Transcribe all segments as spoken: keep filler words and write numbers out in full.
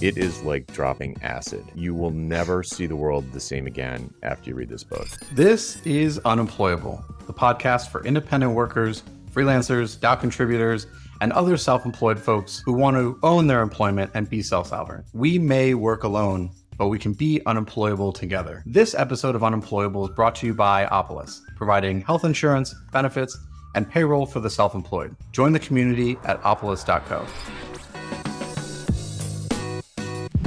It is like dropping acid. You will never see the world the same again after you read this book. This is Unemployable, the podcast for independent workers, freelancers, DAO contributors, and other self-employed folks who want to own their employment and be self-sovereign. We may work alone, but we can be unemployable together. This episode of Unemployable is brought to you by Opolis, providing health insurance, benefits, and payroll for the self-employed. Join the community at opolis dot co.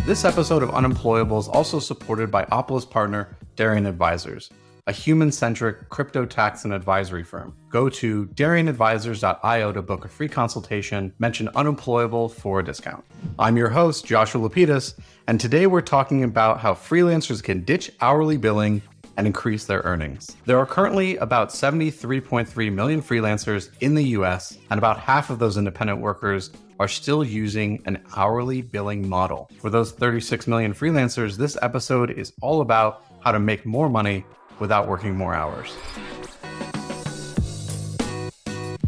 This episode of Unemployable is also supported by Opolis partner Darian Advisors, a human-centric crypto tax and advisory firm. Go to darian advisors dot io to book a free consultation. Mention Unemployable for a discount. I'm your host, Joshua Lapidus, and today we're talking about how freelancers can ditch hourly billing and increase their earnings. There are currently about seventy-three point three million freelancers in the U S, and about half of those independent workers are still using an hourly billing model. For those thirty-six million freelancers, this episode is all about how to make more money without working more hours.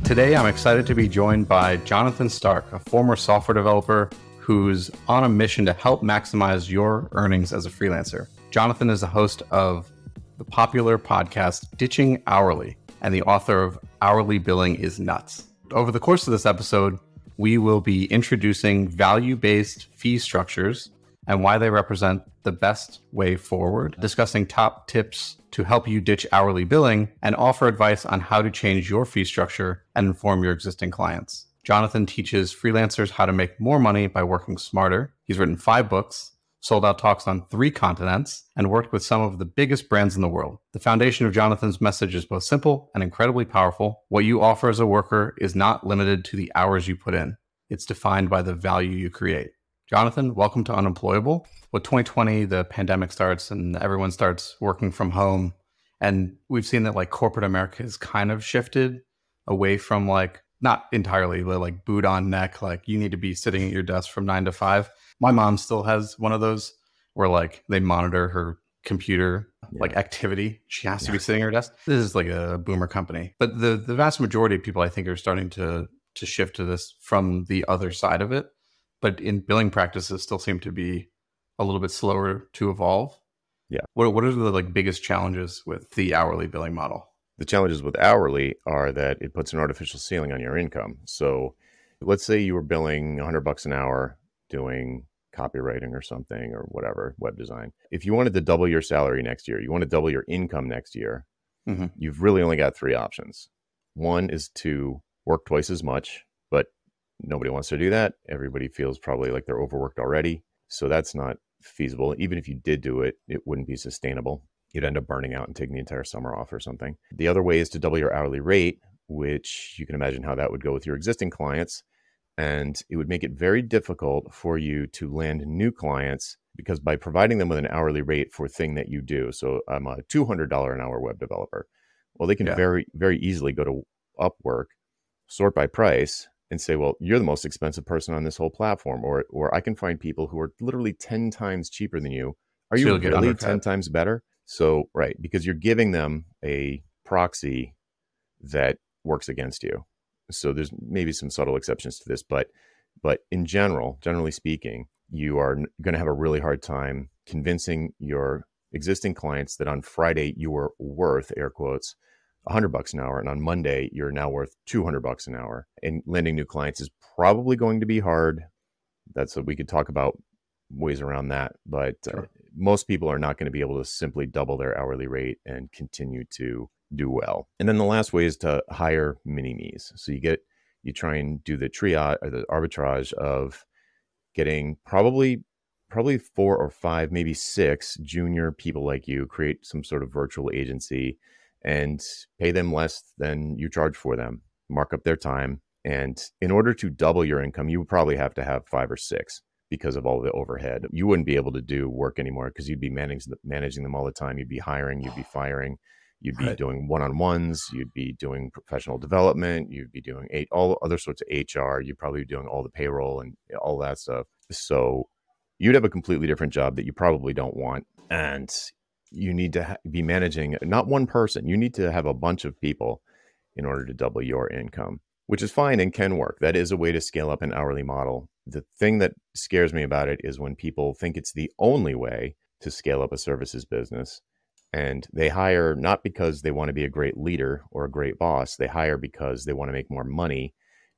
Today, I'm excited to be joined by Jonathan Stark, a former software developer who's on a mission to help maximize your earnings as a freelancer. Jonathan is the host of the popular podcast Ditching Hourly and the author of Hourly Billing is Nuts. Over the course of this episode, we will be introducing value-based fee structures and why they represent the best way forward, discussing top tips to help you ditch hourly billing, and offer advice on how to change your fee structure and inform your existing clients. Jonathan teaches freelancers how to make more money by working smarter. He's written five books, sold out talks on three continents, and worked with some of the biggest brands in the world. The foundation of Jonathan's message is both simple and incredibly powerful. What you offer as a worker is not limited to the hours you put in. It's defined by the value you create. Jonathan, welcome to Unemployable. With twenty twenty, the pandemic starts and everyone starts working from home. And we've seen that like corporate America has kind of shifted away from like, not entirely, but like boot on neck, like you need to be sitting at your desk from nine to five. My mom still has one of those where like they monitor her computer yeah. like activity. She has yeah. to be sitting at her desk. This is like a boomer company. But the, the vast majority of people I think are starting to to shift to this from the other side of it. But in billing practices still seem to be a little bit slower to evolve. Yeah. What what are the like biggest challenges with the hourly billing model? The challenges with hourly are that it puts an artificial ceiling on your income. So let's say you were billing a hundred bucks an hour doing copywriting or something or whatever, web design. If you wanted to double your salary next year, you want to double your income next year, mm-hmm. you've really only got three options. One is to work twice as much, but nobody wants to do that. Everybody feels probably like they're overworked already. So that's not feasible. Even if you did do it, it wouldn't be sustainable. You'd end up burning out and taking the entire summer off or something. The other way is to double your hourly rate, which you can imagine how that would go with your existing clients. And it would make it very difficult for you to land new clients because by providing them with an hourly rate for a thing that you do, so I'm a two hundred dollars an hour web developer. Well, they can yeah. very, very easily go to Upwork, sort by price, and say, well, you're the most expensive person on this whole platform, or or I can find people who are literally ten times cheaper than you. Are you She'll really ten times better? So, right, because you're giving them a proxy that works against you. So there's maybe some subtle exceptions to this, but but in general, generally speaking, you are going to have a really hard time convincing your existing clients that on Friday you were worth, air quotes, one hundred bucks an hour, and on Monday you're now worth two hundred bucks an hour. And landing new clients is probably going to be hard. That's what we could talk about ways around that, but sure. uh, most people are not going to be able to simply double their hourly rate and continue to do well. And then the last way is to hire mini me's. So you get you try and do the triage or the arbitrage of getting probably probably four or five, maybe six junior people like you, create some sort of virtual agency and pay them less than you charge for them, mark up their time. And in order to double your income, you would probably have to have five or six because of all the overhead. You wouldn't be able to do work anymore because you'd be managing, managing them all the time. You'd be hiring, you'd be firing, you'd be right. doing one-on-ones, you'd be doing professional development, you'd be doing eight, all other sorts of H R, you'd probably be doing all the payroll and all that stuff. So you'd have a completely different job that you probably don't want. And you need to ha- be managing not one person. You need to have a bunch of people in order to double your income, which is fine and can work. That is a way to scale up an hourly model the thing that scares me about it is when people think it's the only way to scale up a services business, and they hire not because they want to be a great leader or a great boss. They hire because they want to make more money,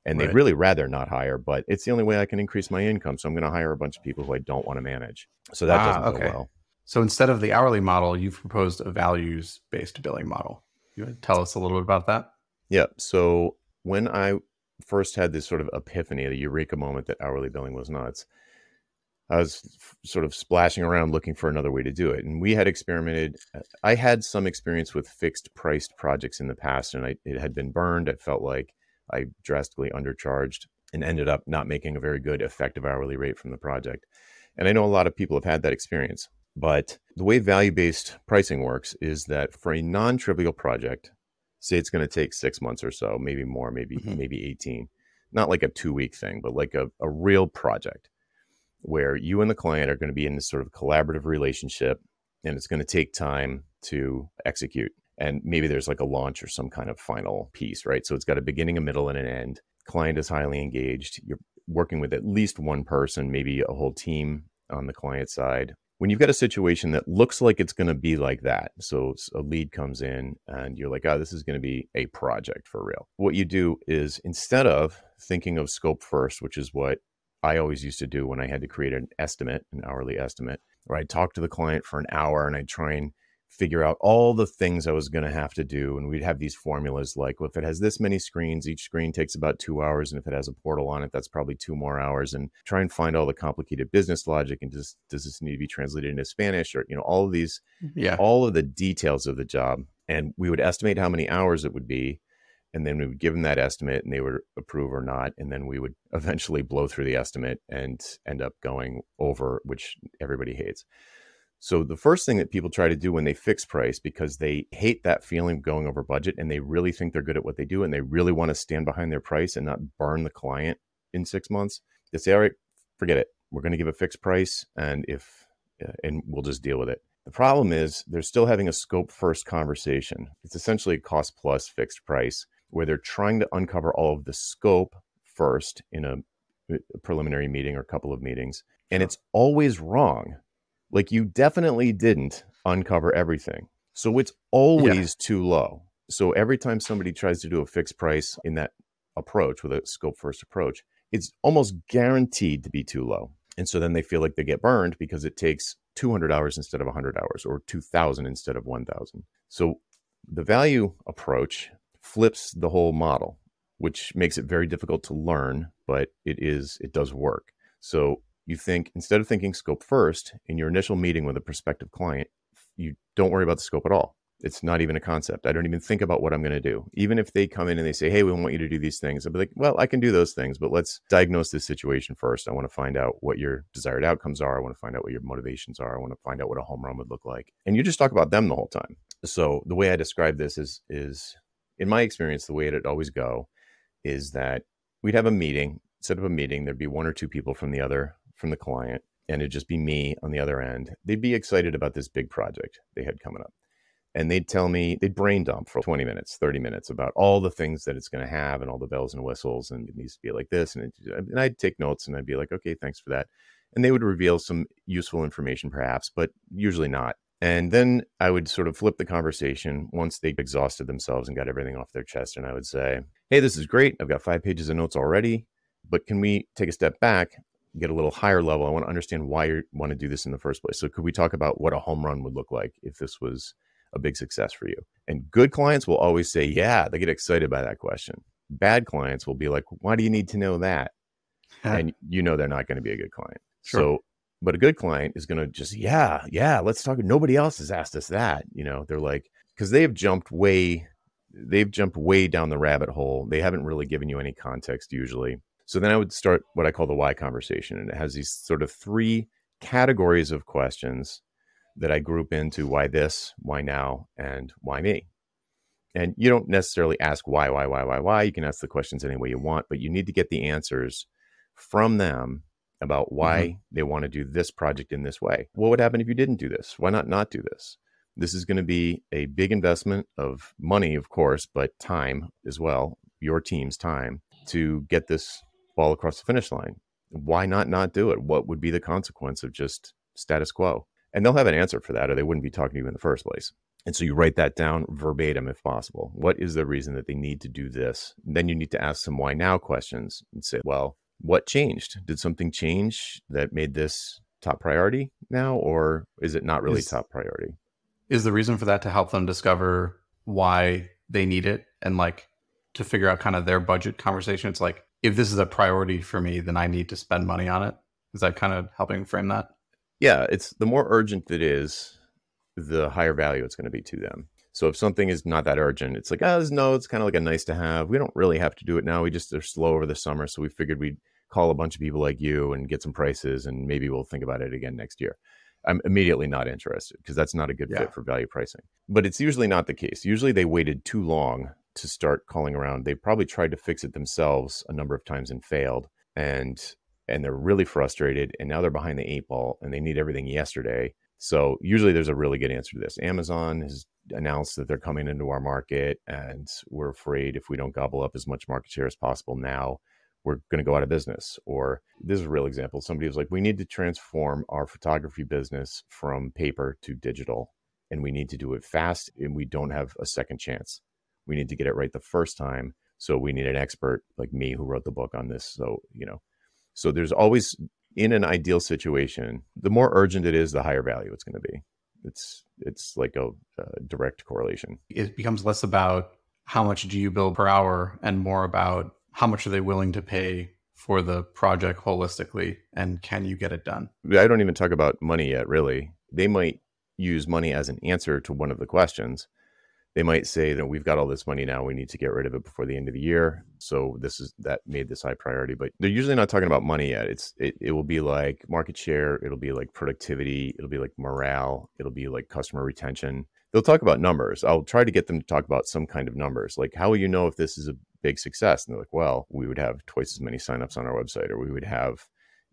and right. they'd really rather not hire, but it's the only way I can increase my income. So I'm going to hire a bunch of people who I don't want to manage. So that ah, doesn't go okay. well. So instead of the hourly model, you've proposed a values-based billing model. You want to tell us a little bit about that? Yeah. So when I first had this sort of epiphany, the eureka moment that hourly billing was nuts, I was f- sort of splashing around looking for another way to do it. And we had experimented. I had some experience with fixed priced projects in the past, and I, it had been burned. I felt like I drastically undercharged and ended up not making a very good effective hourly rate from the project. And I know a lot of people have had that experience. But the way value-based pricing works is that for a non-trivial project, say it's going to take six months or so, maybe more, maybe mm-hmm. maybe eighteen, not like a two-week thing, but like a, a real project where you and the client are going to be in this sort of collaborative relationship, and it's going to take time to execute. And maybe there's like a launch or some kind of final piece, right? So it's got a beginning, a middle, and an end. Client is highly engaged. You're working with at least one person, maybe a whole team on the client side. When you've got a situation that looks like it's going to be like that, so a lead comes in and you're like, oh, this is going to be a project for real. What you do is, instead of thinking of scope first, which is what I always used to do when I had to create an estimate, an hourly estimate, where I'd talk to the client for an hour and I'd try and figure out all the things I was going to have to do. And we'd have these formulas like, well, if it has this many screens, each screen takes about two hours. And if it has a portal on it, that's probably two more hours. And try and find all the complicated business logic. And does, does this need to be translated into Spanish? Or, you know, all of these, yeah. all of the details of the job. And we would estimate how many hours it would be. And then we would give them that estimate and they would approve or not. And then we would eventually blow through the estimate and end up going over, which everybody hates. So the first thing that people try to do when they fix price, because they hate that feeling of going over budget and they really think they're good at what they do and they really want to stand behind their price and not burn the client in six months, they say, all right, forget it. We're going to give a fixed price and if and we'll just deal with it. The problem is they're still having a scope first conversation. It's essentially a cost plus fixed price where they're trying to uncover all of the scope first in a, a preliminary meeting or a couple of meetings. And it's always wrong. Like, you definitely didn't uncover everything. So it's always yeah. too low. So every time somebody tries to do a fixed price in that approach with a scope first approach, it's almost guaranteed to be too low. And so then they feel like they get burned because it takes two hundred hours instead of one hundred hours or two thousand instead of one thousand. So the value approach flips the whole model, which makes it very difficult to learn, but it is, it does work. So you think, instead of thinking scope first in your initial meeting with a prospective client, you don't worry about the scope at all. It's not even a concept. I don't even think about what I'm going to do. Even if they come in and they say, hey, we want you to do these things, I'll be like, well, I can do those things, but let's diagnose this situation first. I want to find out what your desired outcomes are. I want to find out what your motivations are. I want to find out what a home run would look like. And you just talk about them the whole time. So the way I describe this is, is in my experience, the way it'd always go is that we'd have a meeting, set up a meeting, there'd be one or two people from the other from the client, and it'd just be me on the other end. They'd be excited about this big project they had coming up. And they'd tell me, they'd brain dump for twenty minutes, thirty minutes about all the things that it's going to have and all the bells and whistles, and it needs to be like this. And, it, and I'd take notes and I'd be like, okay, thanks for that. And they would reveal some useful information perhaps, but usually not. And then I would sort of flip the conversation once they exhausted themselves and got everything off their chest. And I would say, hey, this is great. I've got five pages of notes already, but can we take a step back? Get a little higher level. I want to understand why you want to do this in the first place. So could we talk about what a home run would look like if this was a big success for you? And good clients will always say, yeah, they get excited by that question. Bad clients will be like, why do you need to know that? And you know, they're not going to be a good client. Sure. So, but a good client is going to just, yeah, yeah, let's talk. Nobody else has asked us that. You know, they're like, because they've jumped way, they've jumped way down the rabbit hole. They haven't really given you any context usually. So then I would start what I call the why conversation. And it has these sort of three categories of questions that I group into why this, why now, and why me. And you don't necessarily ask why, why, why, why, why. You can ask the questions any way you want, but you need to get the answers from them about why mm-hmm. they want to do this project in this way. What would happen if you didn't do this? Why not not do this? This is going to be a big investment of money, of course, but time as well, your team's time to get this ball across the finish line. why not not do it? What would be the consequence of just status quo? And they'll have an answer for that, or they wouldn't be talking to you in the first place. And so you write that down verbatim if possible. What is the reason that they need to do this? And then you need to ask some why now questions and say, well, what changed? Did something change that made this top priority now, or is it not really is, top priority? Is the reason for that to help them discover why they need it and like to figure out kind of their budget conversation? It's like, if this is a priority for me, then I need to spend money on it. Is that kind of helping frame that? Yeah, it's the more urgent it is, the higher value it's going to be to them. So if something is not that urgent, it's like, oh, no, it's kind of like a nice to have. We don't really have to do it now. We just are slow over the summer. So we figured we'd call a bunch of people like you and get some prices, and maybe we'll think about it again next year. I'm immediately not interested because that's not a good yeah. fit for value pricing. But it's usually not the case. Usually they waited too long to start calling around. They probably tried to fix it themselves a number of times and failed. And and they're really frustrated, and now they're behind the eight ball, and they need everything yesterday. So usually there's a really good answer to this. Amazon has announced that they're coming into our market, and we're afraid if we don't gobble up as much market share as possible now, we're going to go out of business. Or this is a real example. Somebody was like, we need to transform our photography business from paper to digital, and we need to do it fast, and we don't have a second chance. We need to get it right the first time. So we need an expert like me who wrote the book on this. So, you know, So there's always, in an ideal situation, the more urgent it is, the higher value it's going to be. It's it's like a, a direct correlation. It becomes less about how much do you bill per hour and more about how much are they willing to pay for the project holistically, and can you get it done? I don't even talk about money yet, really. They might use money as an answer to one of the questions. They might say that we've got all this money now, we need to get rid of it before the end of the year. So this is that made this high priority, but they're usually not talking about money yet. It's it, it will be like market share, it'll be like productivity, it'll be like morale, it'll be like customer retention. They'll talk about numbers. I'll try to get them to talk about some kind of numbers. Like, how will you know if this is a big success? And they're like, well, we would have twice as many signups on our website, or we would have,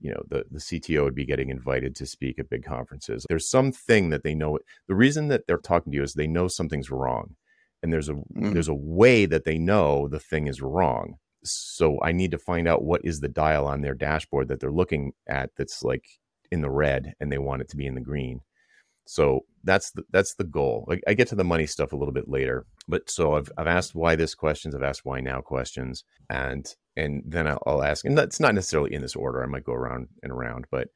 you know, the, the C T O would be getting invited to speak at big conferences. There's something that they know. The reason that they're talking to you is they know something's wrong. And there's a mm. there's a way that they know the thing is wrong. So I need to find out what is the dial on their dashboard that they're looking at that's like in the red, and they want it to be in the green. So that's the, that's the goal. Like, I get to the money stuff a little bit later, but so I've I've asked why this questions, I've asked why now questions, and and then I'll, I'll ask, and that's not necessarily in this order. I might go around and around, but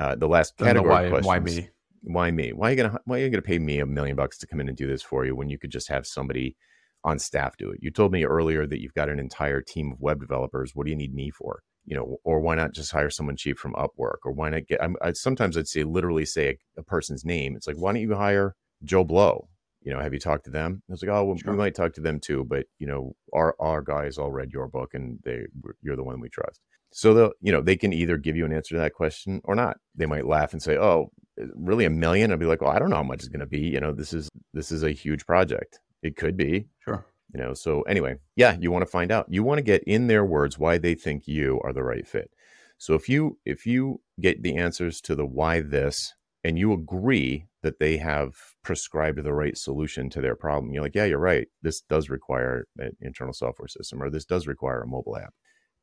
uh, the last category why, questions. Why me? Why me? Why are you gonna Why are you gonna pay me a million bucks to come in and do this for you when you could just have somebody on staff do it? You told me earlier that you've got an entire team of web developers. What do you need me for? You know, or why not just hire someone cheap from Upwork? Or why not get, I'm, I, sometimes I'd say, literally say a, a person's name. It's like, why don't you hire Joe Blow? You know, have you talked to them? I was like, oh, well, sure. We might talk to them too, but you know, our, our guys all read your book, and they, you're the one we trust. So they'll, you know, they can either give you an answer to that question or not. They might laugh and say, oh, really a million? I'd be like, well, I don't know how much it's going to be. You know, this is, this is a huge project. It could be. Sure. You know, so anyway, yeah, you want to find out. You want to get in their words why they think you are the right fit. So if you if you get the answers to the why this, and you agree that they have prescribed the right solution to their problem, you're like, yeah, you're right. This does require an internal software system, or this does require a mobile app.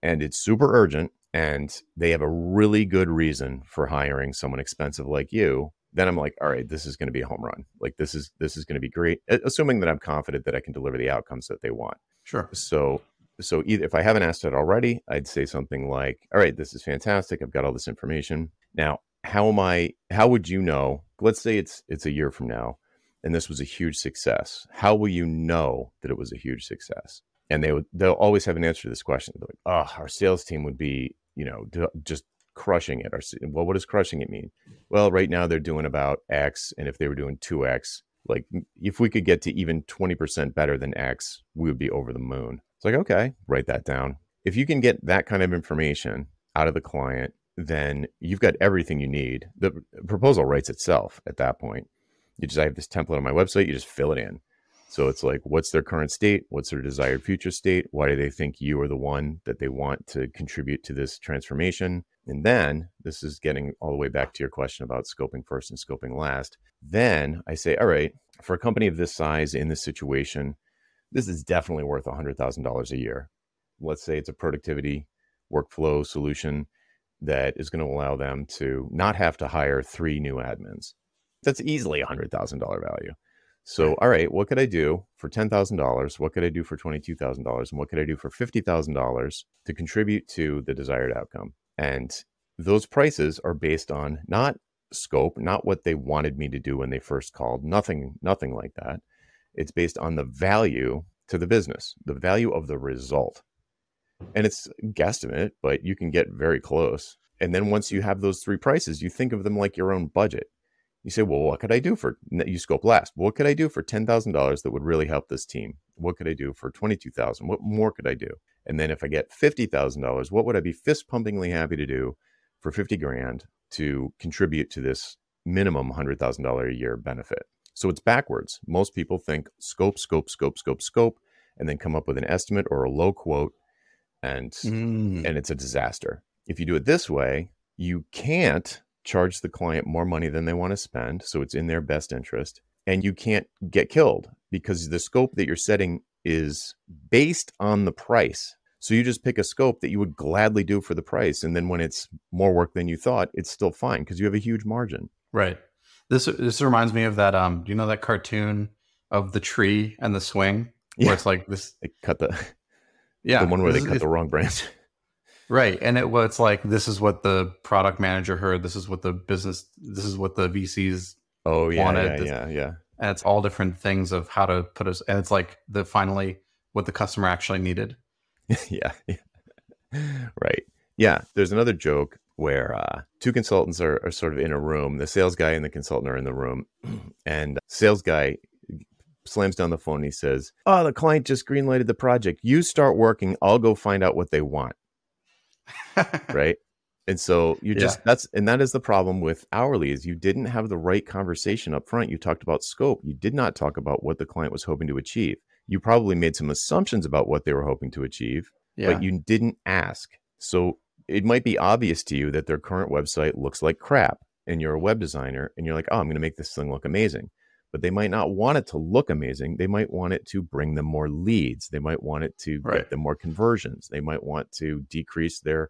And it's super urgent, and they have a really good reason for hiring someone expensive like you. Then I'm like, all right, this is going to be a home run. Like this is, this is going to be great. Assuming that I'm confident that I can deliver the outcomes that they want. Sure. So, so either if I haven't asked it already, I'd say something like, all right, this is fantastic. I've got all this information. Now, how am I, how would you know, let's say it's, it's a year from now, and this was a huge success. How will you know that it was a huge success? And they would, they'll always have an answer to this question. They're like, oh, our sales team would be, you know, just crushing it. Or, well, what does crushing it mean? Well, right now they're doing about X, and if they were doing two X, like if we could get to even twenty percent better than X, we would be over the moon. It's like, okay, write that down. If you can get that kind of information out of the client, then you've got everything you need. The proposal writes itself at that point. You just, I have this template on my website, you just fill it in. So it's like, what's their current state? What's their desired future state? Why do they think you are the one that they want to contribute to this transformation? And then this is getting all the way back to your question about scoping first and scoping last. Then I say, all right, for a company of this size in this situation, this is definitely worth one hundred thousand dollars a year. Let's say it's a productivity workflow solution. that is going to allow them to not have to hire three new admins. That's easily one hundred thousand dollars value. So, all right, what could I do for ten thousand dollars? What could I do for twenty-two thousand dollars? And what could I do for fifty thousand dollars to contribute to the desired outcome? And those prices are based on not scope, not what they wanted me to do when they first called, nothing, nothing like that. It's based on the value to the business, the value of the result. And it's guesstimate, but you can get very close. And then once you have those three prices, you think of them like your own budget. You say, well, what could I do for, you scope last. What could I do for ten thousand dollars that would really help this team? What could I do for twenty-two thousand dollars? What more could I do? And then if I get fifty thousand dollars, what would I be fist pumpingly happy to do for fifty grand to contribute to this minimum one hundred thousand dollars a year benefit? So it's backwards. Most people think scope, scope, scope, scope, scope, and then come up with an estimate or a low quote. And, mm. and it's a disaster. If you do it this way, you can't charge the client more money than they want to spend. So it's in their best interest. And you can't get killed because the scope that you're setting is based on the price. So you just pick a scope that you would gladly do for the price. And then when it's more work than you thought, it's still fine because you have a huge margin. Right. This this reminds me of that, um, you know, that cartoon of the tree and the swing where yeah. it's like this. They cut the... Yeah, the one where they cut the wrong branch. Right. And it was like, this is what the product manager heard. This is what the business, this is what the V Cs oh, yeah, wanted. Yeah, this, yeah, yeah. And it's all different things of how to put us. And it's like the finally what the customer actually needed. yeah, yeah. Right. Yeah. There's another joke where uh, two consultants are, are sort of in a room. The sales guy and the consultant are in the room. And sales guy slams down the phone and he says, oh, the client just greenlighted the project. You start working. I'll go find out what they want. Right. And so you just, yeah. that's, and that is the problem with hourly is you didn't have the right conversation up front. You talked about scope. You did not talk about what the client was hoping to achieve. You probably made some assumptions about what they were hoping to achieve, yeah. but you didn't ask. So it might be obvious to you that their current website looks like crap and you're a web designer and you're like, oh, I'm going to make this thing look amazing. But they might not want it to look amazing. They might want it to bring them more leads. They might want it to right. get them more conversions. They might want to decrease their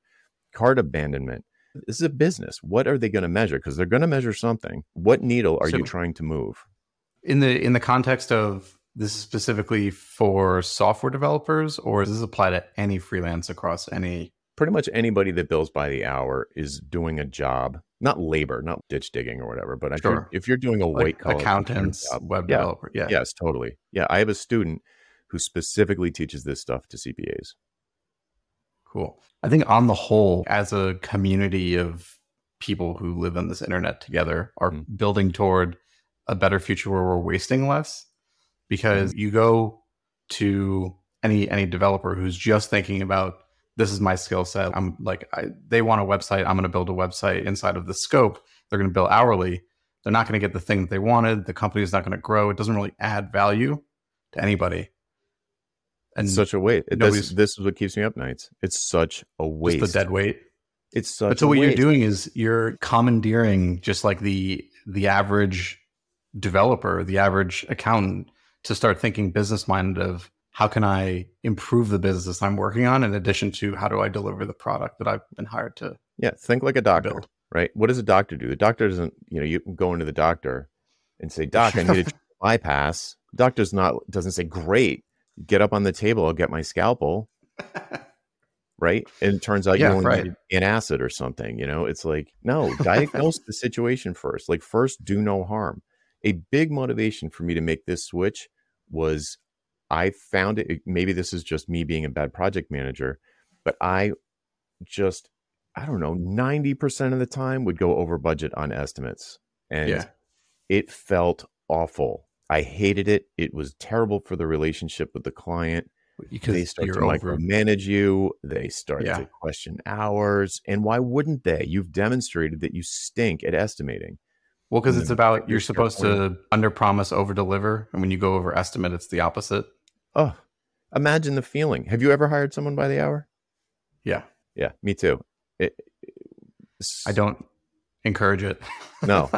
cart abandonment. This is a business. What are they going to measure? Because they're going to measure something. What needle are so you trying to move? In the in the context of this is specifically for software developers, or does this apply to any freelance across any? Pretty much anybody that bills by the hour is doing a job. Not labor, not ditch digging or whatever, but sure. I think if you're doing a like white collar accountants, job, web yeah, developer, yeah, yes, totally, yeah. I have a student who specifically teaches this stuff to C P As. Cool. I think on the whole, as a community of people who live on this internet together, are mm-hmm. building toward a better future where we're wasting less. Because mm-hmm. you go to any any developer who's just thinking about, this is my skill set. I'm like, I, they want a website. I'm going to build a website inside of the scope. They're going to bill hourly. They're not going to get the thing that they wanted. The company is not going to grow. It doesn't really add value to anybody. And such a waste. This, this is what keeps me up nights. It's such a waste. Just the dead weight. It's such. But so a what waste. You're doing is you're commandeering just like the the average developer, the average accountant, to start thinking business minded of, how can I improve the business I'm working on in addition to how do I deliver the product that I've been hired to? Yeah. Think like a doctor, build. Right? What does a doctor do? The doctor doesn't, you know, you go into the doctor and say, doc, I need a bypass. Doctor's not, doesn't say, great, get up on the table. I'll get my scalpel. Right. And it turns out yeah, you only right. need an acid or something, you know, it's like, no, diagnose the situation first. Like first do no harm. A big motivation for me to make this switch was I found it, maybe this is just me being a bad project manager, but I just, I don't know, ninety percent of the time would go over budget on estimates. And yeah. it felt awful. I hated it. It was terrible for the relationship with the client. Because they start to over. micromanage you. They start yeah. to question hours. And why wouldn't they? You've demonstrated that you stink at estimating. Well, because it's about, you're supposed to under promise, over deliver. And when you go over estimate, it's the opposite. Oh, imagine the feeling. Have you ever hired someone by the hour? Yeah. Yeah, me too. It, I don't encourage it. No,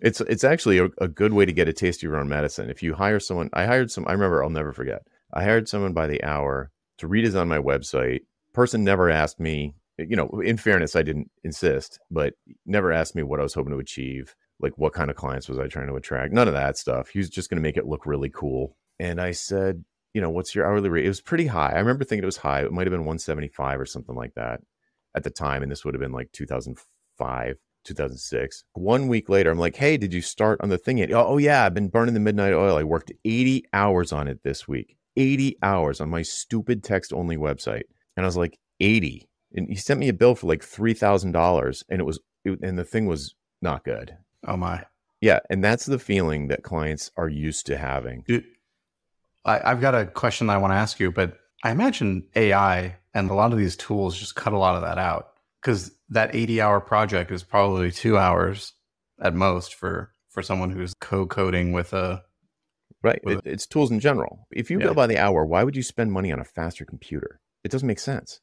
it's it's actually a, a good way to get a taste of your own medicine. If you hire someone, I hired some, I remember, I'll never forget. I hired someone by the hour to redesign my website. Person never asked me you know, in fairness, I didn't insist, but never asked me what I was hoping to achieve. Like, what kind of clients was I trying to attract? None of that stuff. He was just going to make it look really cool. And I said, you know, what's your hourly rate? It was pretty high. I remember thinking it was high. It might have been one seventy-five or something like that at the time. And this would have been like two thousand five, two thousand six. One week later, I'm like, hey, did you start on the thing yet? Oh, yeah. I've been burning the midnight oil. I worked eighty hours on it this week. eighty hours on my stupid text-only website. And I was like, eighty. And he sent me a bill for like three thousand dollars. And it was, it, and the thing was not good. Oh, my. Yeah. And that's the feeling that clients are used to having. Dude, I, I've got a question I want to ask you, but I imagine A I and a lot of these tools just cut a lot of that out, because that eighty-hour project is probably two hours at most for, for someone who's co-coding with a... Right. With it, a, it's tools in general. If you yeah. bill by the hour, why would you spend money on a faster computer? It doesn't make sense.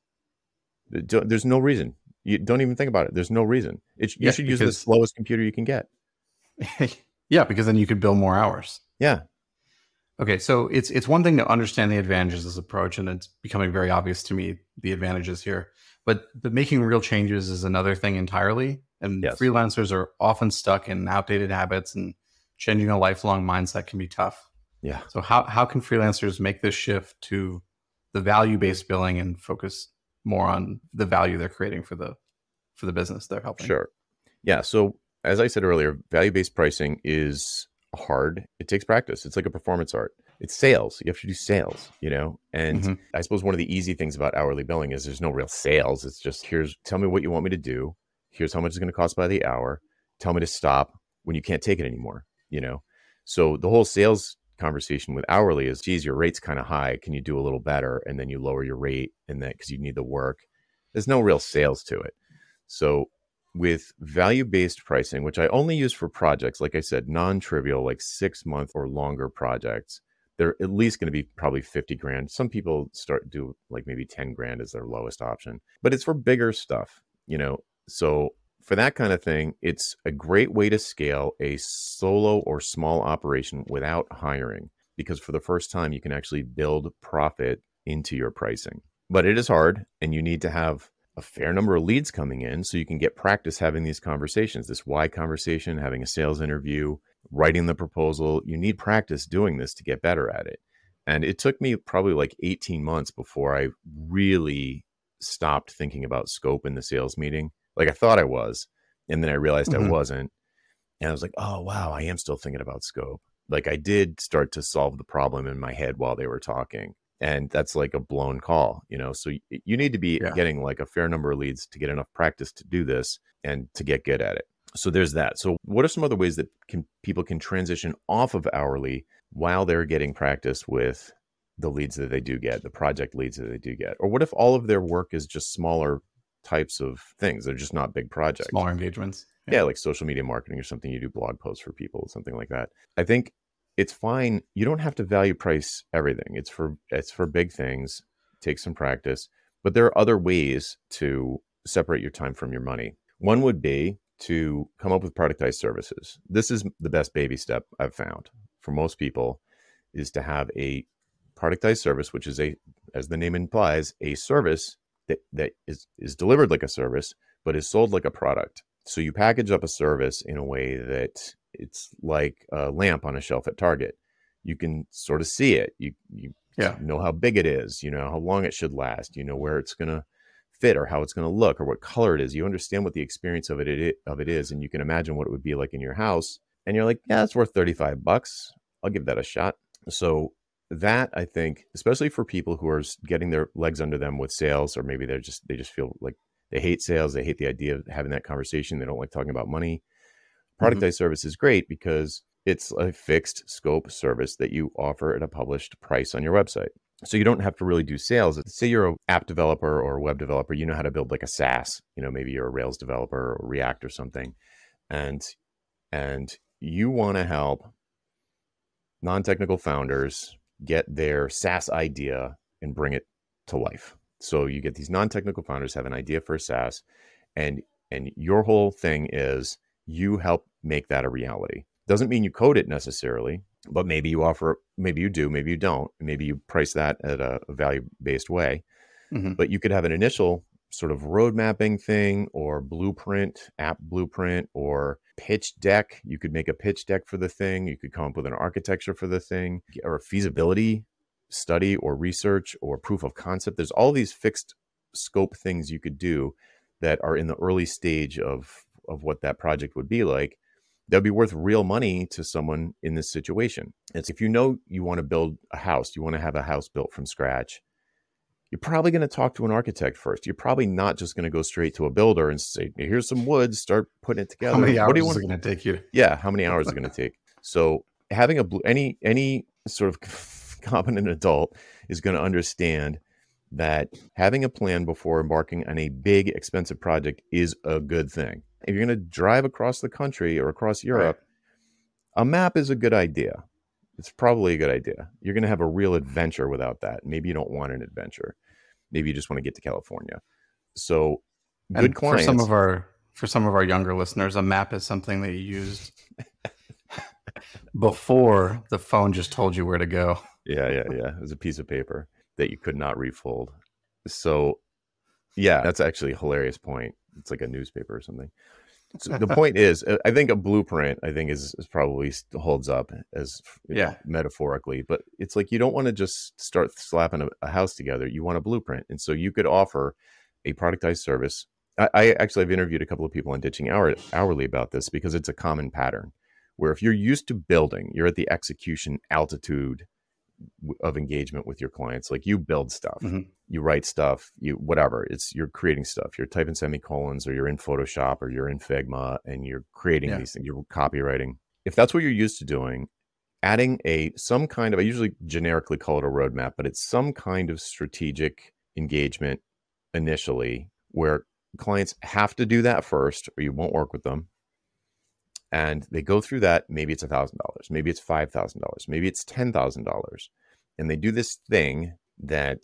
There's no reason. You don't even think about it. There's no reason. It, you yeah, should use because, the slowest computer you can get. Yeah, because then you could bill more hours. Yeah. Okay, so it's it's one thing to understand the advantages of this approach, and it's becoming very obvious to me the advantages here. But the making real changes is another thing entirely. And yes. freelancers are often stuck in outdated habits, and changing a lifelong mindset can be tough. Yeah. So how how can freelancers make this shift to the value-based billing and focus more on the value they're creating for the for the business they're helping? Sure. Yeah. So as I said earlier, value-based pricing is hard. It takes practice. It's like a performance art. It's sales. You have to do sales, you know? And mm-hmm. I suppose one of the easy things about hourly billing is there's no real sales. It's just, here's, tell me what you want me to do. Here's how much it's going to cost by the hour. Tell me to stop when you can't take it anymore, you know? So the whole sales conversation with hourly is, geez, your rate's kind of high. Can you do a little better? And then you lower your rate, and that, because you need the work. There's no real sales to it. So with value-based pricing, which I only use for projects, like I said, non-trivial, like six month or longer projects, they're at least going to be probably fifty grand. Some people start do like maybe ten grand as their lowest option, but it's for bigger stuff, you know? So for that kind of thing, it's a great way to scale a solo or small operation without hiring, because for the first time you can actually build profit into your pricing. But it is hard, and you need to have a fair number of leads coming in so you can get practice having these conversations, this why conversation, having a sales interview, writing the proposal. You need practice doing this to get better at it. And it took me probably like eighteen months before I really stopped thinking about scope in the sales meeting. Like I thought I was, and then I realized mm-hmm. I wasn't. And I was like, oh, wow, I am still thinking about scope. Like I did start to solve the problem in my head while they were talking. And that's like a blown call, you know? So you need to be yeah. getting like a fair number of leads to get enough practice to do this and to get good at it. So there's that. So what are some other ways that can people can transition off of hourly while they're getting practice with the leads that they do get, the project leads that they do get? Or what if all of their work is just smaller types of things? They're just not big projects. Smaller engagements. Yeah, yeah like social media marketing or something. You do blog posts for people, something like that. I think it's fine. You don't have to value price everything. It's for it's for big things. Take some practice. But there are other ways to separate your time from your money. One would be to come up with productized services. This is the best baby step I've found for most people, is to have a productized service, which is a, as the name implies, a service that, that is, is delivered like a service, but is sold like a product. So you package up a service in a way that it's like a lamp on a shelf at Target. You can sort of see it. You you yeah. know how big it is, you know how long it should last, you know where it's going to fit or how it's going to look or what color it is. You understand what the experience of it, it of it is, and you can imagine what it would be like in your house. And you're like, yeah, that's worth thirty-five bucks. I'll give that a shot. So that, I think, especially for people who are getting their legs under them with sales, or maybe they're just they just feel like they hate sales. They hate the idea of having that conversation. They don't like talking about money. Productized mm-hmm. service is great because it's a fixed scope service that you offer at a published price on your website. So you don't have to really do sales. Say you're an app developer or a web developer, you know how to build like a SaaS, you know, maybe you're a Rails developer or React or something. And, and you want to help non-technical founders get their SaaS idea and bring it to life. So you get these non-technical founders have an idea for a SaaS, and, and your whole thing is, you help make that a reality. Doesn't mean you code it necessarily, but maybe you offer, maybe you do, maybe you don't, maybe you price that at a value-based way. Mm-hmm. But you could have an initial sort of road mapping thing or blueprint, app blueprint or pitch deck. You could make a pitch deck for the thing. You could come up with an architecture for the thing or a feasibility study or research or proof of concept. There's all these fixed scope things you could do that are in the early stage of, of what that project would be like. That'd be worth real money to someone in this situation. It's if you know you want to build a house, you want to have a house built from scratch, you're probably going to talk to an architect first. You're probably not just going to go straight to a builder and say, here's some wood, start putting it together. How many hours what do you want? Is it going to take you? Yeah, how many hours is it going to take? So having a any any sort of competent adult is going to understand that having a plan before embarking on a big, expensive project is a good thing. If you're going to drive across the country or across Europe, right. A map is a good idea. It's probably a good idea. You're going to have a real adventure without that. Maybe you don't want an adventure. Maybe you just want to get to California. So good and clients. For some of our, for some of our younger listeners, a map is something that you used before the phone just told you where to go. Yeah, yeah, yeah. It was a piece of paper that you could not refold. So yeah, that's actually a hilarious point. It's like a newspaper or something. So the point is, I think a blueprint, I think is, is probably holds up as yeah. know, metaphorically, but it's like, you don't want to just start slapping a, a house together. You want a blueprint. And so you could offer a productized service. I, I actually have interviewed a couple of people on Ditching Hour, Hourly about this because it's a common pattern where if you're used to building, you're at the execution altitude of engagement with your clients. Like you build stuff, mm-hmm. you write stuff, you, whatever it's, you're creating stuff, you're typing semicolons or you're in Photoshop or you're in Figma and you're creating yeah. these things, you're copywriting. If that's what you're used to doing, adding a, some kind of, I usually generically call it a roadmap, but it's some kind of strategic engagement initially where clients have to do that first or you won't work with them. And they go through that. Maybe it's one thousand dollars. Maybe it's five thousand dollars. Maybe it's ten thousand dollars. And they do this thing that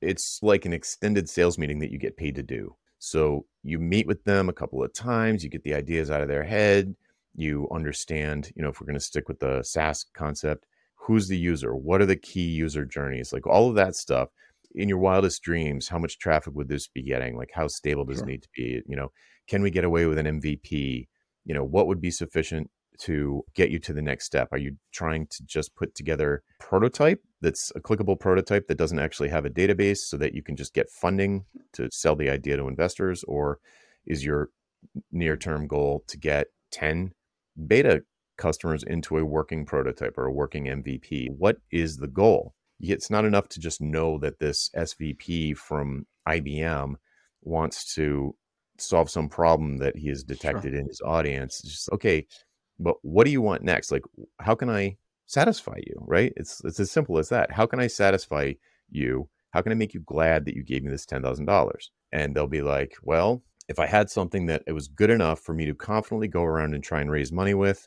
it's like an extended sales meeting that you get paid to do. So you meet with them a couple of times. You get the ideas out of their head. You understand, you know, if we're going to stick with the SaaS concept, who's the user? What are the key user journeys? Like all of that stuff. In your wildest dreams, how much traffic would this be getting? Like how stable does sure. it need to be? You know, can we get away with an M V P? You know, what would be sufficient to get you to the next step? Are you trying to just put together a prototype that's a clickable prototype that doesn't actually have a database so that you can just get funding to sell the idea to investors? Or is your near-term goal to get ten beta customers into a working prototype or a working M V P? What is the goal? It's not enough to just know that this S V P from I B M wants to solve some problem that he has detected sure. in his audience. It's just, okay, but what do you want next? Like, how can I satisfy you, right? It's it's as simple as that. How can I satisfy you? How can I make you glad that you gave me this ten thousand dollars? And they'll be like, well, if I had something that it was good enough for me to confidently go around and try and raise money with,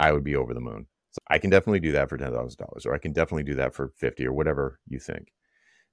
I would be over the moon. So I can definitely do that for ten thousand dollars, or I can definitely do that for fifty or whatever you think.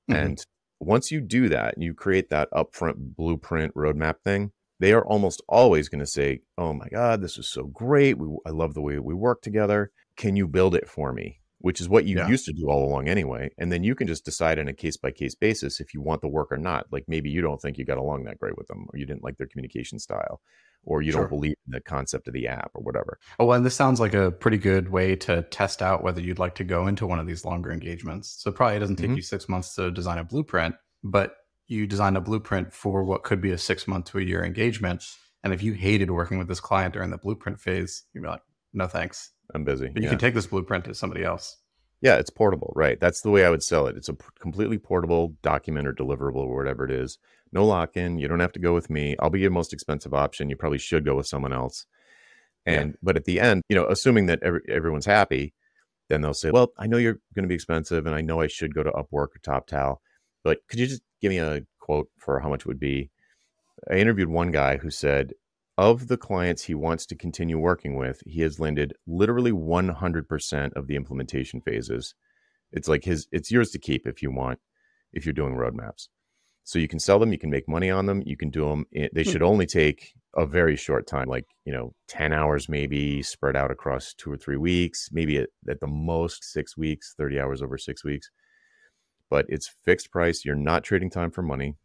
Mm-hmm. And once you do that and you create that upfront blueprint roadmap thing, they are almost always going to say, oh my God, this was so great. We, I love the way we work together. Can you build it for me? Which is what you yeah. used to do all along anyway. And then you can just decide on a case-by-case basis if you want the work or not. Like maybe you don't think you got along that great with them or you didn't like their communication style or you sure. don't believe in the concept of the app or whatever. Oh, well, and this sounds like a pretty good way to test out whether you'd like to go into one of these longer engagements. So it probably doesn't take mm-hmm. you six months to design a blueprint, but you design a blueprint for what could be a six-month to a year engagement. And if you hated working with this client during the blueprint phase, you'd be like, no, thanks. I'm busy. But you yeah. can take this blueprint to somebody else. Yeah, it's portable, right? That's the way I would sell it. It's a p- completely portable document or deliverable or whatever it is. No lock-in. You don't have to go with me. I'll be your most expensive option. You probably should go with someone else. And yeah. but at the end, you know, assuming that every, everyone's happy, then they'll say, well, I know you're going to be expensive and I know I should go to Upwork or TopTal, but could you just give me a quote for how much it would be? I interviewed one guy who said, of the clients he wants to continue working with, he has landed literally one hundred percent of the implementation phases. It's like his, it's yours to keep if you want, if you're doing roadmaps. So you can sell them, you can make money on them, you can do them. They should only take a very short time, like, you know, ten hours, maybe spread out across two or three weeks, maybe at, at the most six weeks, thirty hours over six weeks, but it's fixed price. You're not trading time for money.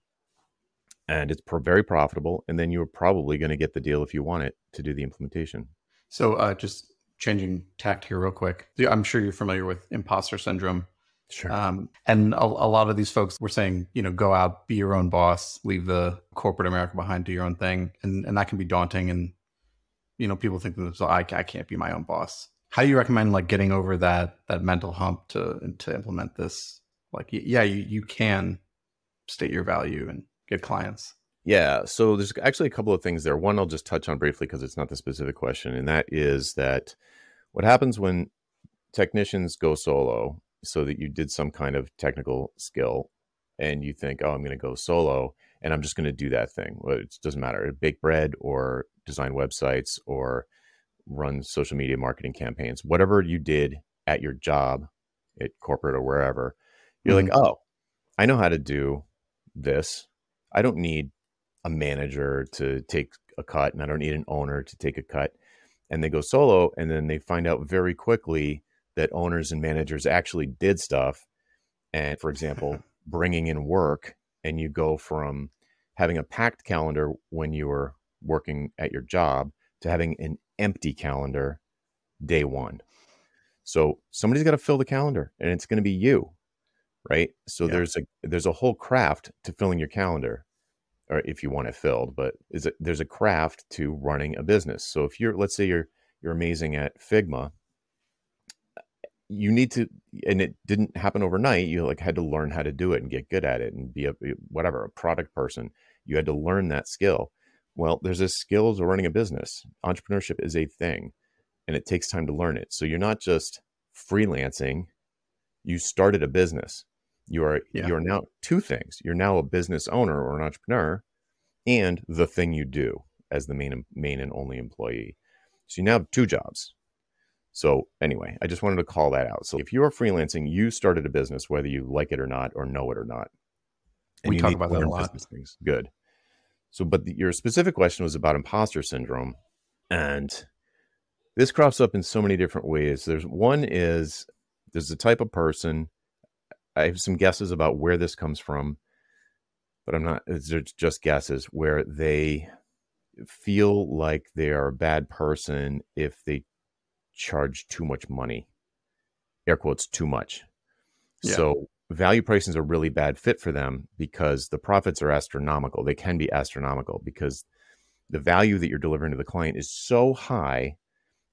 and it's pro- very profitable. And then you're probably going to get the deal if you want it to do the implementation. So uh, just changing tact here real quick. I'm sure you're familiar with imposter syndrome. Sure. Um, and a, a lot of these folks were saying, you know, go out, be your own boss, leave the corporate America behind, do your own thing. And and that can be daunting. And, you know, people think, so I, I can't be my own boss. How do you recommend like getting over that that mental hump to to implement this? Like, yeah, you, you can state your value and get clients. Yeah. So there's actually a couple of things there. One, I'll just touch on briefly because it's not the specific question. And that is that what happens when technicians go solo, so that you did some kind of technical skill and you think, oh, I'm going to go solo and I'm just going to do that thing. Well, it doesn't matter. Bake bread or design websites or run social media marketing campaigns, whatever you did at your job at corporate or wherever, you're mm-hmm. like, oh, I know how to do this. I don't need a manager to take a cut and I don't need an owner to take a cut. And they go solo and then they find out very quickly that owners and managers actually did stuff. And for example, bringing in work, and you go from having a packed calendar when you were working at your job to having an empty calendar day one. So somebody's got to fill the calendar and it's going to be you, right? So yeah. there's a there's a whole craft to filling your calendar, or if you want it filled, but is it, there's a craft to running a business. So if you're, let's say you're you're amazing at Figma, you need to, and it didn't happen overnight. You like had to learn how to do it and get good at it and be a, whatever, a product person. You had to learn that skill. Well, there's a skill to running a business. Entrepreneurship is a thing and it takes time to learn it. So you're not just freelancing. You started a business. You are, yeah. you're now two things. You're now a business owner or an entrepreneur and the thing you do as the main, main and only employee. So you now have two jobs. So anyway, I just wanted to call that out. So if you are freelancing, you started a business, whether you like it or not, or know it or not. And we talk about that a lot. Things. Good. So, but the, your specific question was about imposter syndrome. And this crops up in so many different ways. There's one is, there's the type of person, I have some guesses about where this comes from, but I'm not, it's just guesses, where they feel like they are a bad person if they charge too much money, air quotes, too much. Yeah. So value pricing is a really bad fit for them because the profits are astronomical. They can be astronomical because the value that you're delivering to the client is so high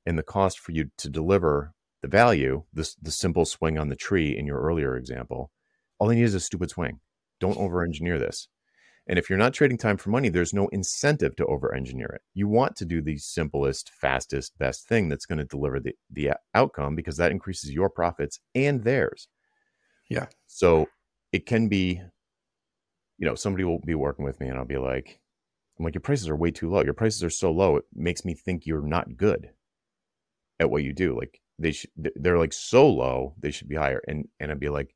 and the cost for you to deliver the value, this the simple swing on the tree in your earlier example, all they need is a stupid swing. Don't over-engineer this. And if you're not trading time for money, there's no incentive to over-engineer it. You want to do the simplest, fastest, best thing that's going to deliver the, the outcome because that increases your profits and theirs. Yeah. So it can be, you know, somebody will be working with me and I'll be like, I'm like, your prices are way too low. Your prices are so low. It makes me think you're not good at what you do. Like they should, they're like so low, they should be higher. And, and I'd be like,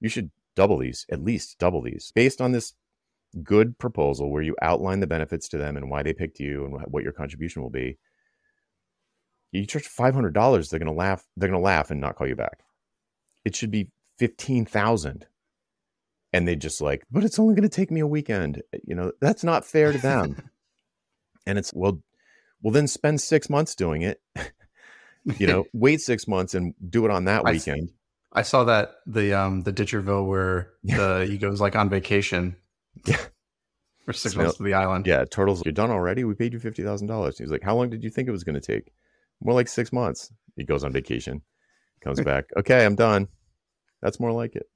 you should double these, at least double these based on this good proposal where you outline the benefits to them and why they picked you and what your contribution will be. You charge five hundred dollars, they're going to laugh. They're going to laugh and not call you back. It should be fifteen thousand. And they just like, but it's only going to take me a weekend. You know, that's not fair to them. And it's, well, well then spend six months doing it, you know, wait six months and do it on that I weekend. See, I saw that the, um, the Ditcherville where the, he goes like on vacation. Yeah, for six months to the island. Yeah, turtles. You're done already. We paid you fifty thousand dollars. He's like, how long did you think it was going to take? More like six months. He goes on vacation, comes back. Okay, I'm done. That's more like it.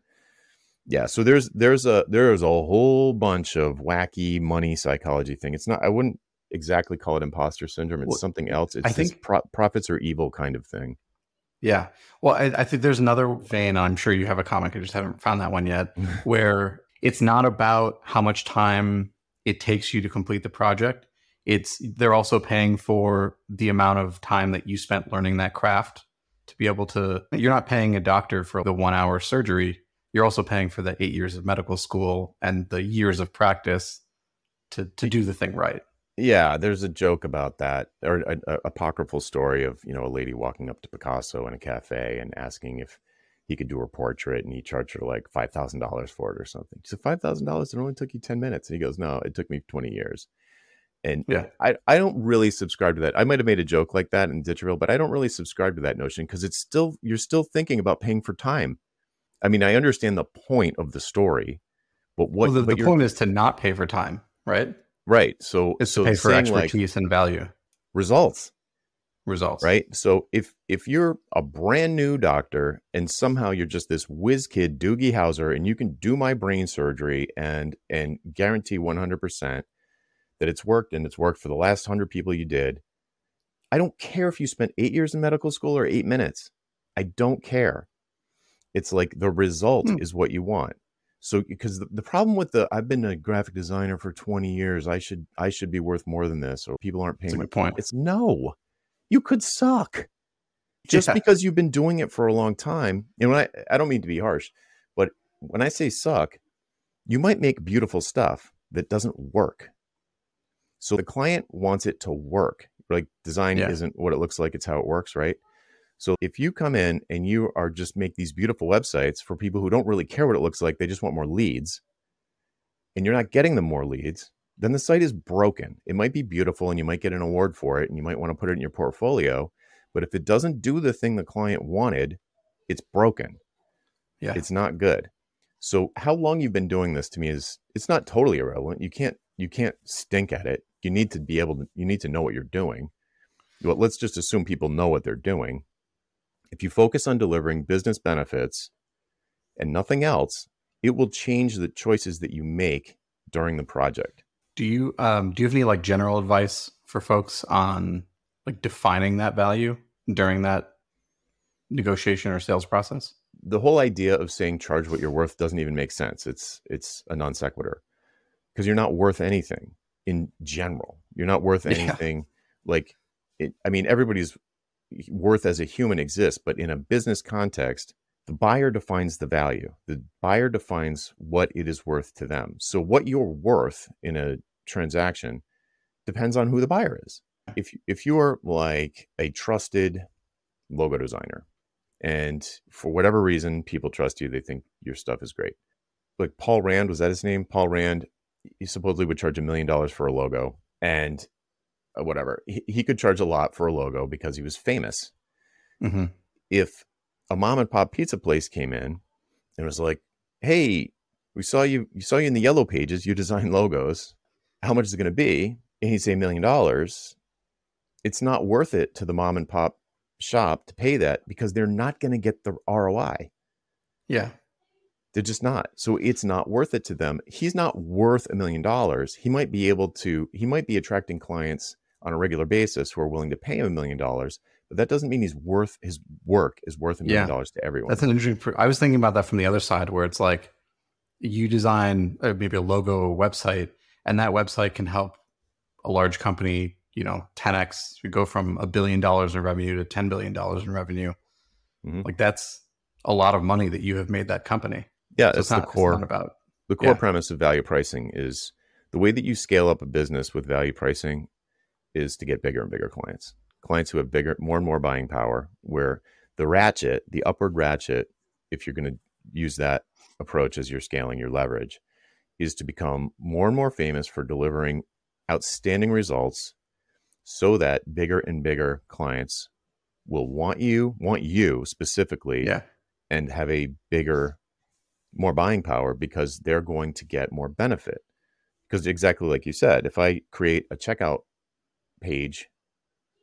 Yeah. So there's there's a there's a whole bunch of wacky money psychology thing. It's not. I wouldn't exactly call it imposter syndrome. It's well, something else. It's I this think pro- profits are evil kind of thing. Yeah. Well, I, I think there's another vein. I'm sure you have a comic. I just haven't found that one yet. Where it's not about how much time it takes you to complete the project. It's they're also paying for the amount of time that you spent learning that craft to be able to. You're not paying a doctor for the one hour surgery. You're also paying for the eight years of medical school and the years of practice to to do the thing right. Yeah, there's a joke about that, or an apocryphal story of, you know, a lady walking up to Picasso in a cafe and asking if he could do her portrait, and he charged her like five thousand dollars for it or something. So five thousand dollars, it only took you ten minutes. And he goes, no, it took me twenty years. And yeah. I, I don't really subscribe to that. I might have made a joke like that in Ditcherville, but I don't really subscribe to that notion, because it's still, you're still thinking about paying for time. I mean, I understand the point of the story, but what well, the, but the point is to not pay for time, right? Right. So it's so to pay for expertise, like, and value. Results. Results. Right. So if if you're a brand new doctor and somehow you're just this whiz kid Doogie Howser, and you can do my brain surgery and and guarantee one hundred percent that it's worked, and it's worked for the last one hundred people you did, I don't care if you spent eight years in medical school or eight minutes. I don't care. It's like the result mm. is what you want. So because the, the problem with the, I've been a graphic designer for twenty years, I should I should be worth more than this, or people aren't paying my point. It's no. You could suck just yeah. because you've been doing it for a long time. And when I, I don't mean to be harsh, but when I say suck, you might make beautiful stuff that doesn't work. So the client wants it to work. Like design yeah. isn't what it looks like. It's how it works, right? So if you come in and you are just make these beautiful websites for people who don't really care what it looks like, they just want more leads, and you're not getting them more leads, then the site is broken. It might be beautiful and you might get an award for it and you might want to put it in your portfolio, but if it doesn't do the thing the client wanted, it's broken. Yeah. It's not good. So how long you've been doing this, to me, is, it's not totally irrelevant. You can't, you can't stink at it. You need to be able to, you need to know what you're doing. Well, let's just assume people know what they're doing. If you focus on delivering business benefits and nothing else, it will change the choices that you make during the project. Do you um, do you have any like general advice for folks on like defining that value during that negotiation or sales process? The whole idea of saying charge what you're worth doesn't even make sense. It's it's a non sequitur, because you're not worth anything in general. You're not worth anything. Yeah. Like, it, I mean, everybody's worth as a human exists, but in a business context, the buyer defines the value. The buyer defines what it is worth to them. So what you're worth in a transaction depends on who the buyer is. If if you're like a trusted logo designer, and for whatever reason, people trust you, they think your stuff is great. Like Paul Rand, was that his name? Paul Rand, he supposedly would charge a million dollars for a logo, and whatever. He, he could charge a lot for a logo because he was famous. Mm-hmm. If a mom and pop pizza place came in and was like, hey, we saw you, you saw you in the yellow pages, you design logos. How much is it going to be? And he'd say a million dollars. It's not worth it to the mom and pop shop to pay that, because they're not going to get the R O I. Yeah. They're just not. So it's not worth it to them. He's not worth a million dollars. He might be able to, he might be attracting clients on a regular basis who are willing to pay him a million dollars. But that doesn't mean he's worth, his work is worth a million yeah. dollars to everyone. That's an interesting. Pr- I was thinking about that from the other side, where it's like you design uh, maybe a logo or a website, and that website can help a large company, you know, ten x, you go from a billion dollars in revenue to ten billion dollars in revenue. Mm-hmm. Like that's a lot of money that you have made that company. Yeah, so that's it's not, the core it's not about the core yeah. premise of value pricing is the way that you scale up a business with value pricing is to get bigger and bigger clients. clients who have bigger, more and more buying power, where the ratchet, the upward ratchet, if you're going to use that approach as you're scaling your leverage, is to become more and more famous for delivering outstanding results so that bigger and bigger clients will want you, want you specifically, yeah. and have a bigger, more buying power, because they're going to get more benefit. Because exactly like you said, if I create a checkout page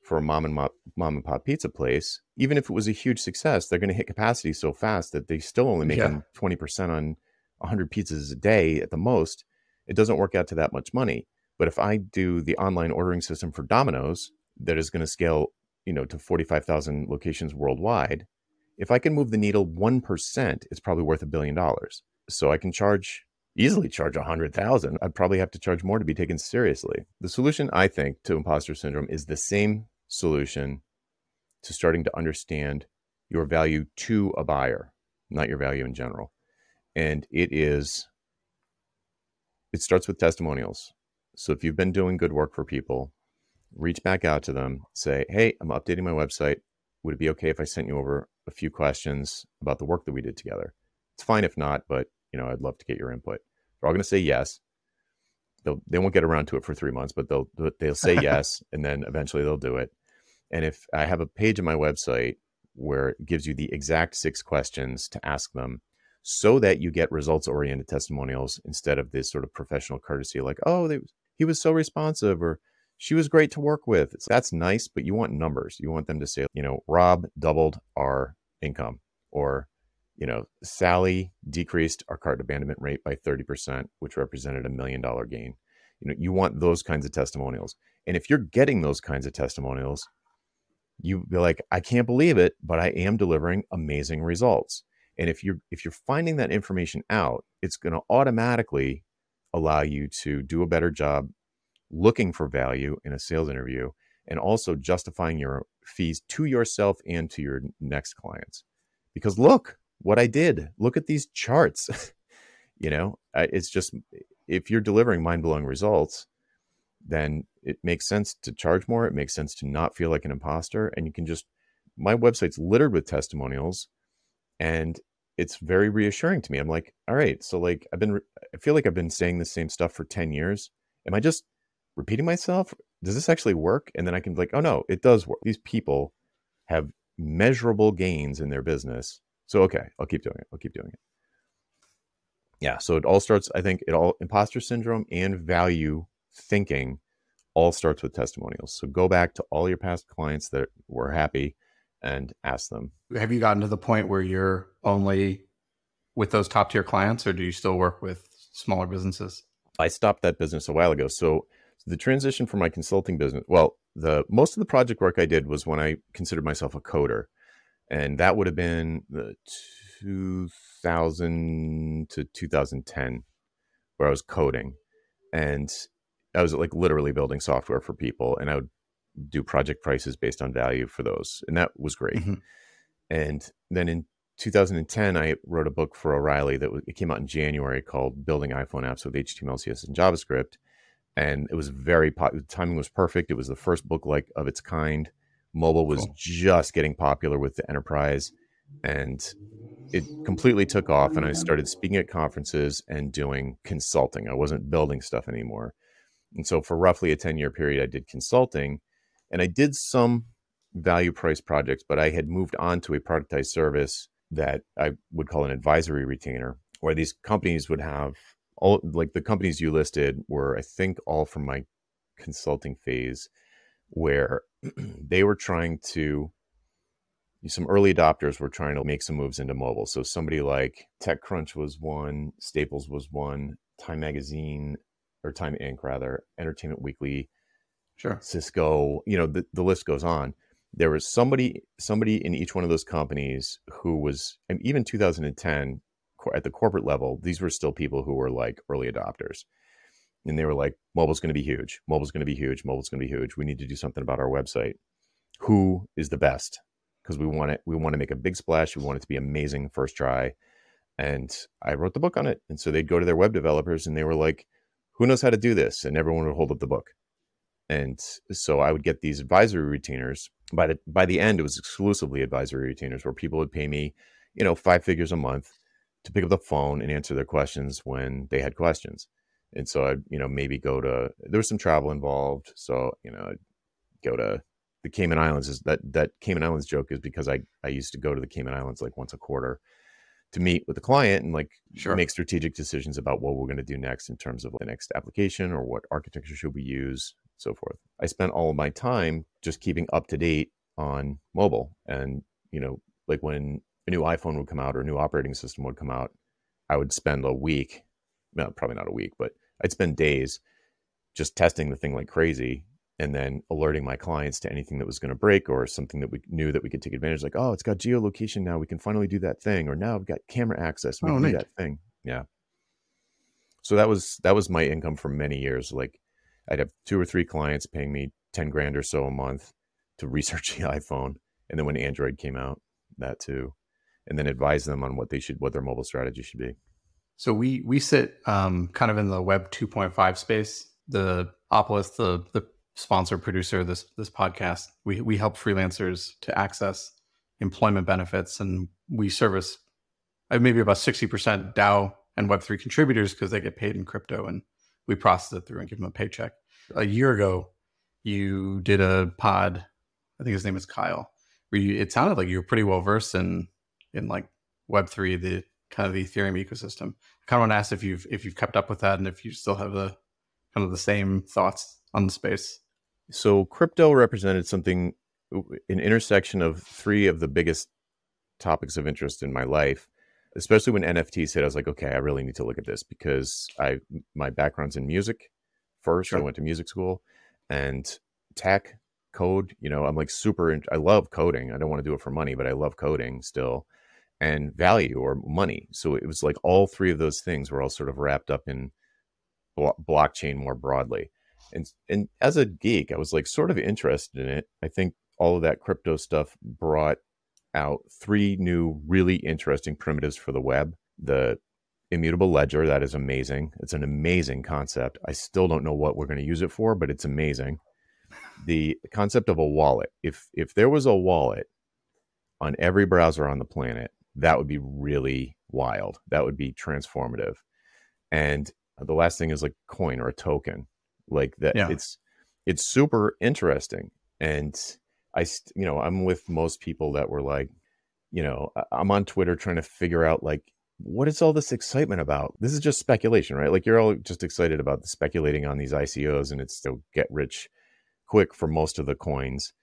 for a mom and mom, mom and pop pizza place, even if it was a huge success, they're going to hit capacity so fast that they still only make yeah. twenty percent on one hundred pizzas a day at the most. It doesn't work out to that much money. But if I do the online ordering system for Domino's that is going to scale, you know, to forty-five thousand locations worldwide, if I can move the needle one percent, it's probably worth a billion dollars. So I can charge, easily charge one hundred thousand. I'd probably have to charge more to be taken seriously. The solution, I think, to imposter syndrome is the same solution to starting to understand your value to a buyer, not your value in general. And it is, it starts with testimonials. So if you've been doing good work for people, reach back out to them, say, hey, I'm updating my website. would it be okay if I sent you over a few questions about the work that we did together? It's fine if not, but you know, I'd love to get your input. They're all going to say yes. They'll, they won't get around to it for three months, but they'll they'll say yes, and then eventually they'll do it. And if I have a page on my website where it gives you the exact six questions to ask them, so that you get results-oriented testimonials instead of this sort of professional courtesy, like, oh, they, he was so responsive, or she was great to work with. That's nice, but you want numbers. You want them to say, you know, Rob doubled our income, or, you know, Sally decreased our cart abandonment rate by thirty percent, which represented a million dollar gain. You know, you want those kinds of testimonials. And if you're getting those kinds of testimonials, you'd be like, I can't believe it, but I am delivering amazing results. And if you're, if you're finding that information out, it's going to automatically allow you to do a better job looking for value in a sales interview, and also justifying your fees to yourself and to your next clients. Because look what I did, look at these charts. You know, it's just, if you're delivering mind-blowing results, then it makes sense to charge more. It makes sense to not feel like an imposter. And you can just, my website's littered with testimonials, and it's very reassuring to me. I'm like, all right, so like I've been, I feel like I've been saying the same stuff for ten years. Am I just repeating myself? Does this actually work? And then I can be like, oh no, it does work. These people have measurable gains in their business. So, okay, I'll keep doing it. I'll keep doing it. Yeah. So it all starts, I think it all, imposter syndrome and value thinking all starts with testimonials. So go back to all your past clients that were happy and ask them. Have you gotten to the point where you're only with those top tier clients, or do you still work with smaller businesses? I stopped that business a while ago. So the transition from my consulting business, well, the most of the project work I did was when I considered myself a coder. And that would have been the two thousand to twenty ten, where I was coding. And I was like literally building software for people. And I would do project prices based on value for those. And that was great. Mm-hmm. And then in two thousand ten, I wrote a book for O'Reilly that was, it came out in January, called Building iPhone Apps with H T M L, C S S, and JavaScript. And it was very popular. The timing was perfect. It was the first book like of its kind. Mobile was cool. Just getting popular with the enterprise, and it completely took off. And I started speaking at conferences and doing consulting. I wasn't building stuff anymore. And so for roughly a ten year period, I did consulting, and I did some value price projects, but I had moved on to a productized service that I would call an advisory retainer, where these companies would have all, like the companies you listed were, I think, all from my consulting phase, where they were trying to, some early adopters were trying to make some moves into mobile. So somebody like TechCrunch was one, Staples was one, Time Magazine, or Time Inc rather, Entertainment Weekly, sure, Cisco, you know, the, the list goes on. There was somebody, somebody in each one of those companies who was, and even two thousand ten at the corporate level, these were still people who were like early adopters. And they were like, mobile's going to be huge. Mobile's going to be huge. Mobile's going to be huge. We need to do something about our website. Who is the best? Because we want it. We want to make a big splash. We want it to be amazing first try. And I wrote the book on it. And so they'd go to their web developers and they were like, who knows how to do this? And everyone would hold up the book. And so I would get these advisory retainers. By the, by the end, it was exclusively advisory retainers, where people would pay me, you know, five figures a month to pick up the phone and answer their questions when they had questions. And so I'd, you know, maybe go to, there was some travel involved. So, you know, I'd go to the Cayman Islands. Is that, that Cayman Islands joke is because I, I used to go to the Cayman Islands like once a quarter to meet with the client and like sure. make strategic decisions about what we're going to do next in terms of the next application, or what architecture should we use, so forth. I spent all of my time just keeping up to date on mobile. And, you know, like when a new iPhone would come out or a new operating system would come out, I would spend a week, no, probably not a week, but I'd spend days just testing the thing like crazy, and then alerting my clients to anything that was going to break, or something that we knew that we could take advantage of. Like, oh, it's got geolocation now. We can finally do that thing. Or now I've got camera access. We oh, can neat. do that thing. Yeah. So that was, that was my income for many years. Like I'd have two or three clients paying me ten grand or so a month to research the iPhone. And then when Android came out, that too, and then advise them on what they should, what their mobile strategy should be. So we we sit um, kind of in the web two point five space. The Opolis, the the sponsor, producer of this this podcast. We we help freelancers to access employment benefits, and we service maybe about sixty percent DAO and Web three contributors because they get paid in crypto, and we process it through and give them a paycheck. A year ago, you did a pod, I think his name is Kyle, where you, it sounded like you were pretty well versed in in like Web three, the kind of the Ethereum ecosystem. I kind of want to ask if you've if you've kept up with that and if you still have the kind of the same thoughts on the space. So crypto represented something, an intersection of three of the biggest topics of interest in my life, especially when N F Ts hit. I was like, okay, I really need to look at this because I my background's in music first. Sure. I went to music school and tech, code, you know, I'm like super, I love coding. I don't want to do it for money, but I love coding still, and value or money. So it was like all three of those things were all sort of wrapped up in blo- blockchain more broadly. And and as a geek, I was like sort of interested in it. I think all of that crypto stuff brought out three new really interesting primitives for the web. The immutable ledger, that is amazing. It's an amazing concept. I still don't know what we're going to use it for, but it's amazing. The concept of a wallet. If if there was a wallet on every browser on the planet, that would be really wild. That would be transformative. And the last thing is like coin or a token. Like that, yeah. it's it's super interesting. And I, you know, I'm with most people that were like, you know, I'm on Twitter trying to figure out like, what is all this excitement about? This is just speculation, right? Like you're all just excited about the speculating on these I C Os, and it's still get rich quick for most of the coins.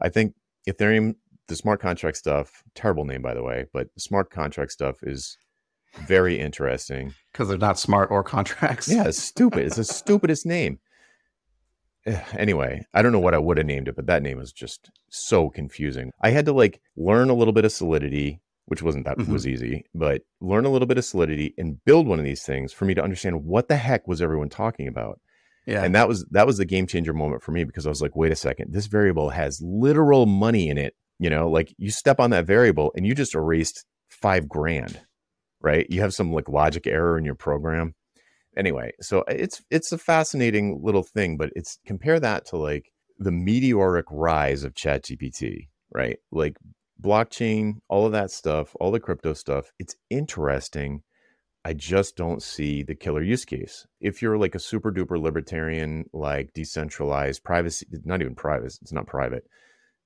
I think Ethereum, the smart contract stuff, terrible name, by the way, but the smart contract stuff is very interesting. Because they're not smart or contracts. Yeah, it's stupid. It's the stupidest name. Anyway, I don't know what I would have named it, but that name was just so confusing. I had to like learn a little bit of Solidity, which wasn't that mm-hmm. was easy, but learn a little bit of Solidity and build one of these things for me to understand what the heck was everyone talking about. Yeah. And that was that was the game changer moment for me, because I was like, wait a second, this variable has literal money in it. You know, like you step on that variable and you just erased five grand, right? You have some like logic error in your program. Anyway, so it's it's a fascinating little thing, but it's compare that to like the meteoric rise of ChatGPT, right? Like blockchain, all of that stuff, all the crypto stuff. It's interesting. I just don't see the killer use case. If you're like a super duper libertarian, like decentralized privacy, not even private, it's not private.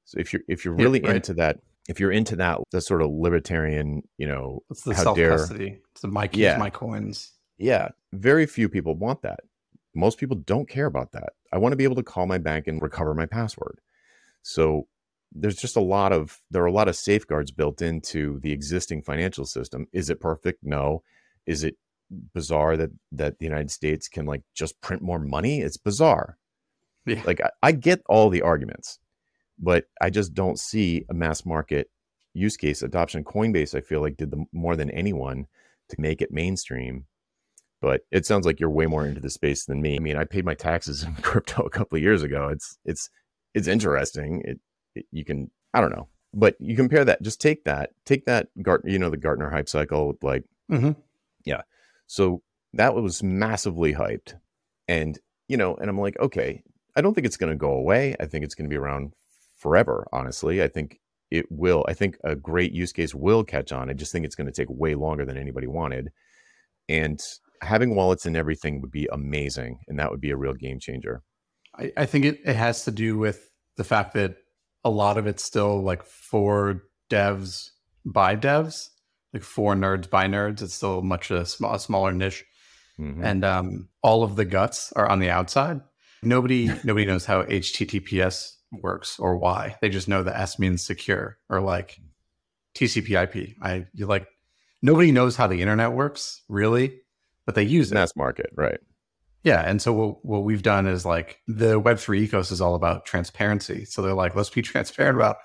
So if you're if you're really yeah, right. into that, if you're into that, the sort of libertarian, you know, it's the self custody. It's the my keys, yeah. my coins. Yeah. Very few people want that. Most people don't care about that. I want to be able to call my bank and recover my password. So there's just a lot of, there are a lot of safeguards built into the existing financial system. Is it perfect? No. Is it bizarre that, that the United States can like just print more money? It's bizarre. Yeah. Like I, I get all the arguments, but I just don't see a mass market use case adoption. Coinbase, I feel like did the more than anyone to make it mainstream. But it sounds like you're way more into the space than me. I mean, I paid my taxes in crypto a couple of years ago. It's it's it's interesting. It, it you can I don't know, but you compare that. Just take that, take that Gartner, you know, the Gartner hype cycle. With like, mm-hmm. yeah. So that was massively hyped, and you know, and I'm like, okay, I don't think it's going to go away. I think it's going to be around forever. Honestly, I think it will. I think a great use case will catch on. I just think it's going to take way longer than anybody wanted, and having wallets and everything would be amazing. And that would be a real game changer. I, I think it, it has to do with the fact that a lot of it's still like for devs by devs, like for nerds by nerds. It's still much a, sm- a smaller niche. Mm-hmm. And um, all of the guts are on the outside. Nobody, nobody knows how H T T P S works or why. They just know the S means secure, or like T C P I P. I, you like, nobody knows how the internet works really. But they use it. Mass market, right? Yeah, and so what, what we've done is like the Web three ecosystem is all about transparency. So they're like, let's be transparent about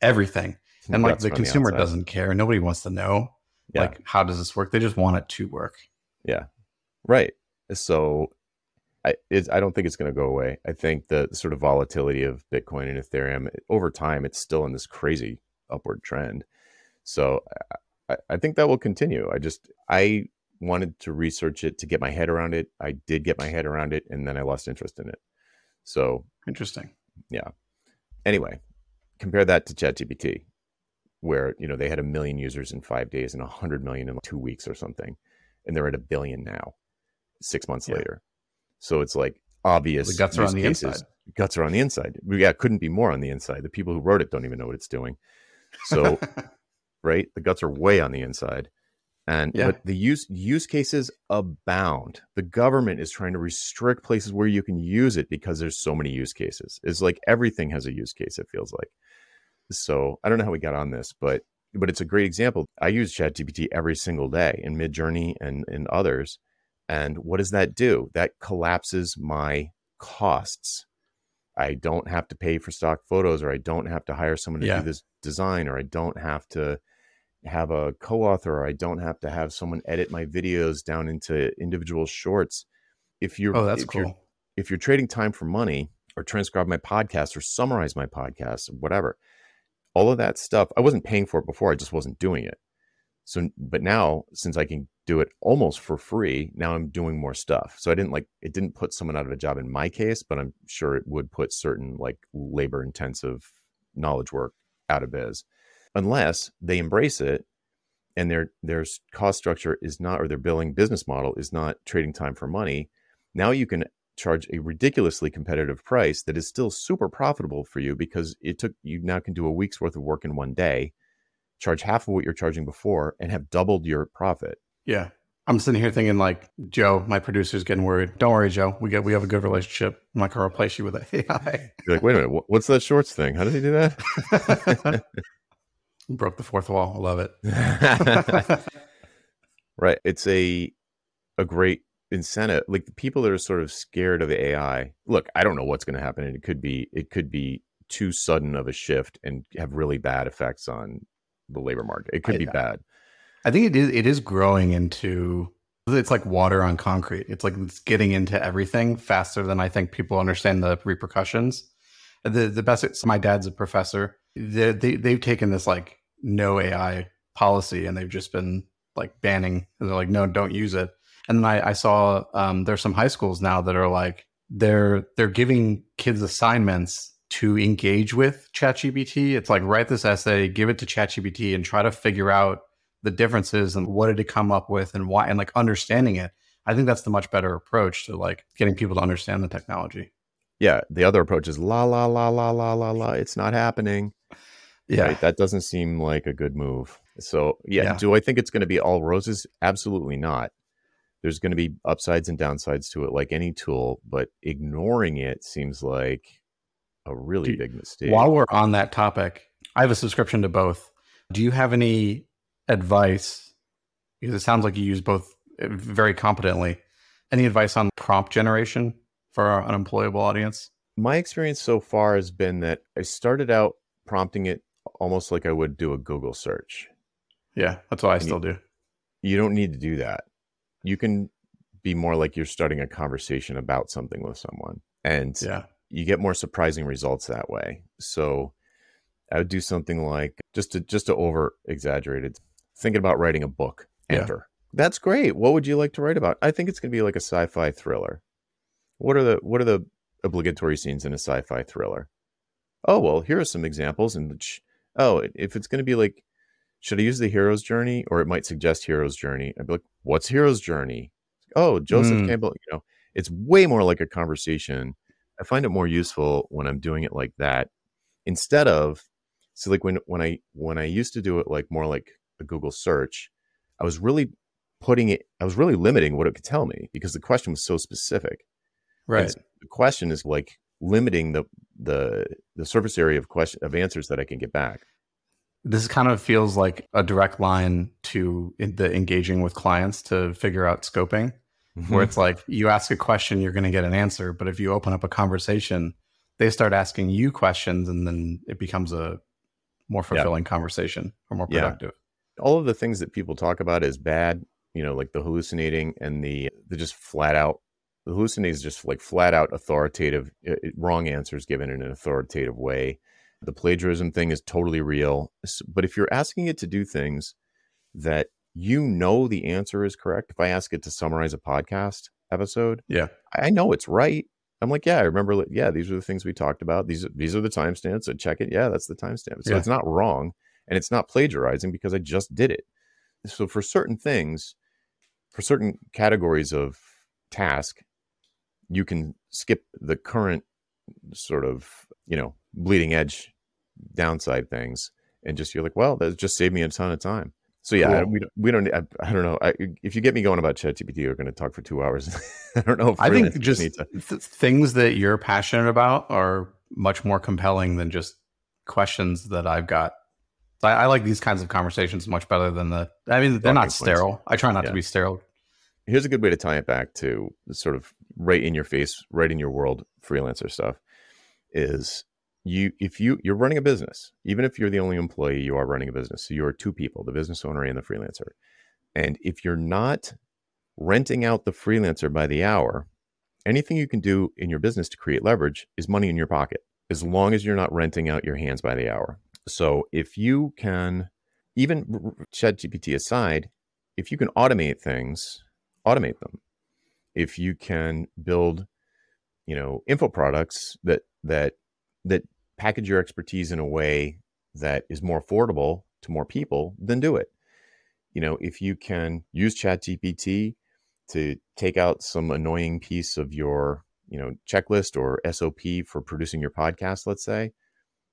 everything, and like the consumer doesn't care. Nobody wants to know yeah. like how does this work. They just want it to work. Yeah, right. So I it's, I don't think it's going to go away. I think the sort of volatility of Bitcoin and Ethereum over time, it's still in this crazy upward trend. So I, I think that will continue. I just I. wanted to research it to get my head around it. I did get my head around it, and then I lost interest in it. So interesting. Yeah. Anyway, compare that to ChatGPT, where, you know, they had a million users in five days and a hundred million in like two weeks or something. And they're at a billion now, six months yeah. later. So it's like obvious. The guts are on the cases. inside. Guts are on the inside. Yeah. Couldn't be more on the inside. The people who wrote it don't even know what it's doing. So, right. The guts are way on the inside. And yeah. but the use use cases abound. The government is trying to restrict places where you can use it because there's so many use cases. It's like everything has a use case, it feels like. So I don't know how we got on this, but but it's a great example. I use ChatGPT every single day in MidJourney and in others. And what does that do? That collapses my costs. I don't have to pay for stock photos, or I don't have to hire someone to yeah. do this design, or I don't have to have a co-author, or I don't have to have someone edit my videos down into individual shorts. If you're, oh, that's if, cool. you're if you're trading time for money, or transcribe my podcast, or summarize my podcast, whatever, all of that stuff, I wasn't paying for it before. I just wasn't doing it. So, but now since I can do it almost for free, now I'm doing more stuff. So I didn't like, it didn't put someone out of a job in my case, but I'm sure it would put certain like labor intensive knowledge work out of biz. Unless they embrace it, and their their cost structure is not, or their billing business model is not trading time for money. Now you can charge a ridiculously competitive price that is still super profitable for you, because it took you now can do a week's worth of work in one day, charge half of what you're charging before, and have doubled your profit. Yeah, I'm sitting here thinking like, Joe, my producer's getting worried. Don't worry, Joe. We get we have a good relationship. I'm not gonna replace you with an A I. You're like, wait a minute, what's that shorts thing? How did he do that? Broke the fourth wall. I love it. Right. It's a a great incentive. Like the people that are sort of scared of the A I, look, I don't know what's going to happen. And it could be it could be too sudden of a shift and have really bad effects on the labor market. It could I, be bad. I think it is it is growing into, it's like water on concrete. It's like it's getting into everything faster than I think people understand the repercussions. The the best it's my dad's a professor. They, they, they've taken this like no A I policy, and they've just been like banning, and they're like, no, don't use it. And then I, I saw um, there's some high schools now that are like, they're, they're giving kids assignments to engage with ChatGPT. It's like, write this essay, give it to ChatGPT, and try to figure out the differences and what did it come up with and why, and like understanding it. I think that's the much better approach to like getting people to understand the technology. Yeah. The other approach is la, la, la, la, la, la, la. It's not happening. Yeah. Right? That doesn't seem like a good move. So yeah, yeah. Do I think it's going to be all roses? Absolutely not. There's going to be upsides and downsides to it, like any tool, but ignoring it seems like a really Dude, big mistake. While we're on that topic, I have a subscription to both. Do you have any advice? Because it sounds like you use both very competently. Any advice on prompt generation for our unemployable audience? My experience so far has been that I started out prompting it almost like I would do a Google search. Yeah, that's what I and still you, do. You don't need to do that. You can be more like you're starting a conversation about something with someone, and yeah. you get more surprising results that way. So I would do something like, just to just to over exaggerate it, thinking about writing a book. Enter. Yeah. That's great. What would you like to write about? I think it's going to be like a sci-fi thriller. What are the what are the obligatory scenes in a sci-fi thriller? Oh, well, here are some examples. And oh, if it's going to be like, should I use the hero's journey? Or it might suggest hero's journey. I'd be like, what's hero's journey? Oh, Joseph mm. Campbell. You know, it's way more like a conversation. I find it more useful when I'm doing it like that, instead of, so like when, when I, when I used to do it like more like a Google search, I was really putting it, I was really limiting what it could tell me, because the question was so specific. Right. So the question is like limiting the, the the surface area of question of answers that I can get back. This kind of feels like a direct line to the engaging with clients to figure out scoping, mm-hmm. where it's like you ask a question, you're going to get an answer. But if you open up a conversation, they start asking you questions, and then it becomes a more fulfilling yeah. conversation, or more productive. Yeah. All of the things that people talk about is bad, you know, like the hallucinating and the, the just flat out. The hallucinating is just like flat out authoritative, it, wrong answers given in an authoritative way. The plagiarism thing is totally real. But if you're asking it to do things that you know the answer is correct, if I ask it to summarize a podcast episode, yeah, I know it's right. I'm like, yeah, I remember. Yeah, these are the things we talked about. These these are the timestamps. I check it. Yeah, that's the timestamp. So yeah. It's not wrong, and it's not plagiarizing because I just did it. So for certain things, for certain categories of task, you can skip the current sort of, you know, bleeding edge downside things, and just you're like, well, that just saved me a ton of time. So yeah, cool. I, we don't, we don't. I, I don't know. I, if you get me going about ChatGPT, we're going to talk for two hours. I don't know. If I think just to... th- things that you're passionate about are much more compelling than just questions that I've got. I, I like these kinds of conversations much better than the. I mean, they're not sterile. I try not yeah. to be sterile. Here's a good way to tie it back to the sort of right in your face, right in your world freelancer stuff. Is you if you you're running a business, even if you're the only employee, you are running a business. So you are two people, the business owner and the freelancer. And if you're not renting out the freelancer by the hour, anything you can do in your business to create leverage is money in your pocket, as long as you're not renting out your hands by the hour. So if you can, even ChatGPT aside, if you can automate things, automate them. If you can build, you know, info products that that that package your expertise in a way that is more affordable to more people, then do it. You know, if you can use ChatGPT to take out some annoying piece of your, you know, checklist or S O P for producing your podcast, let's say,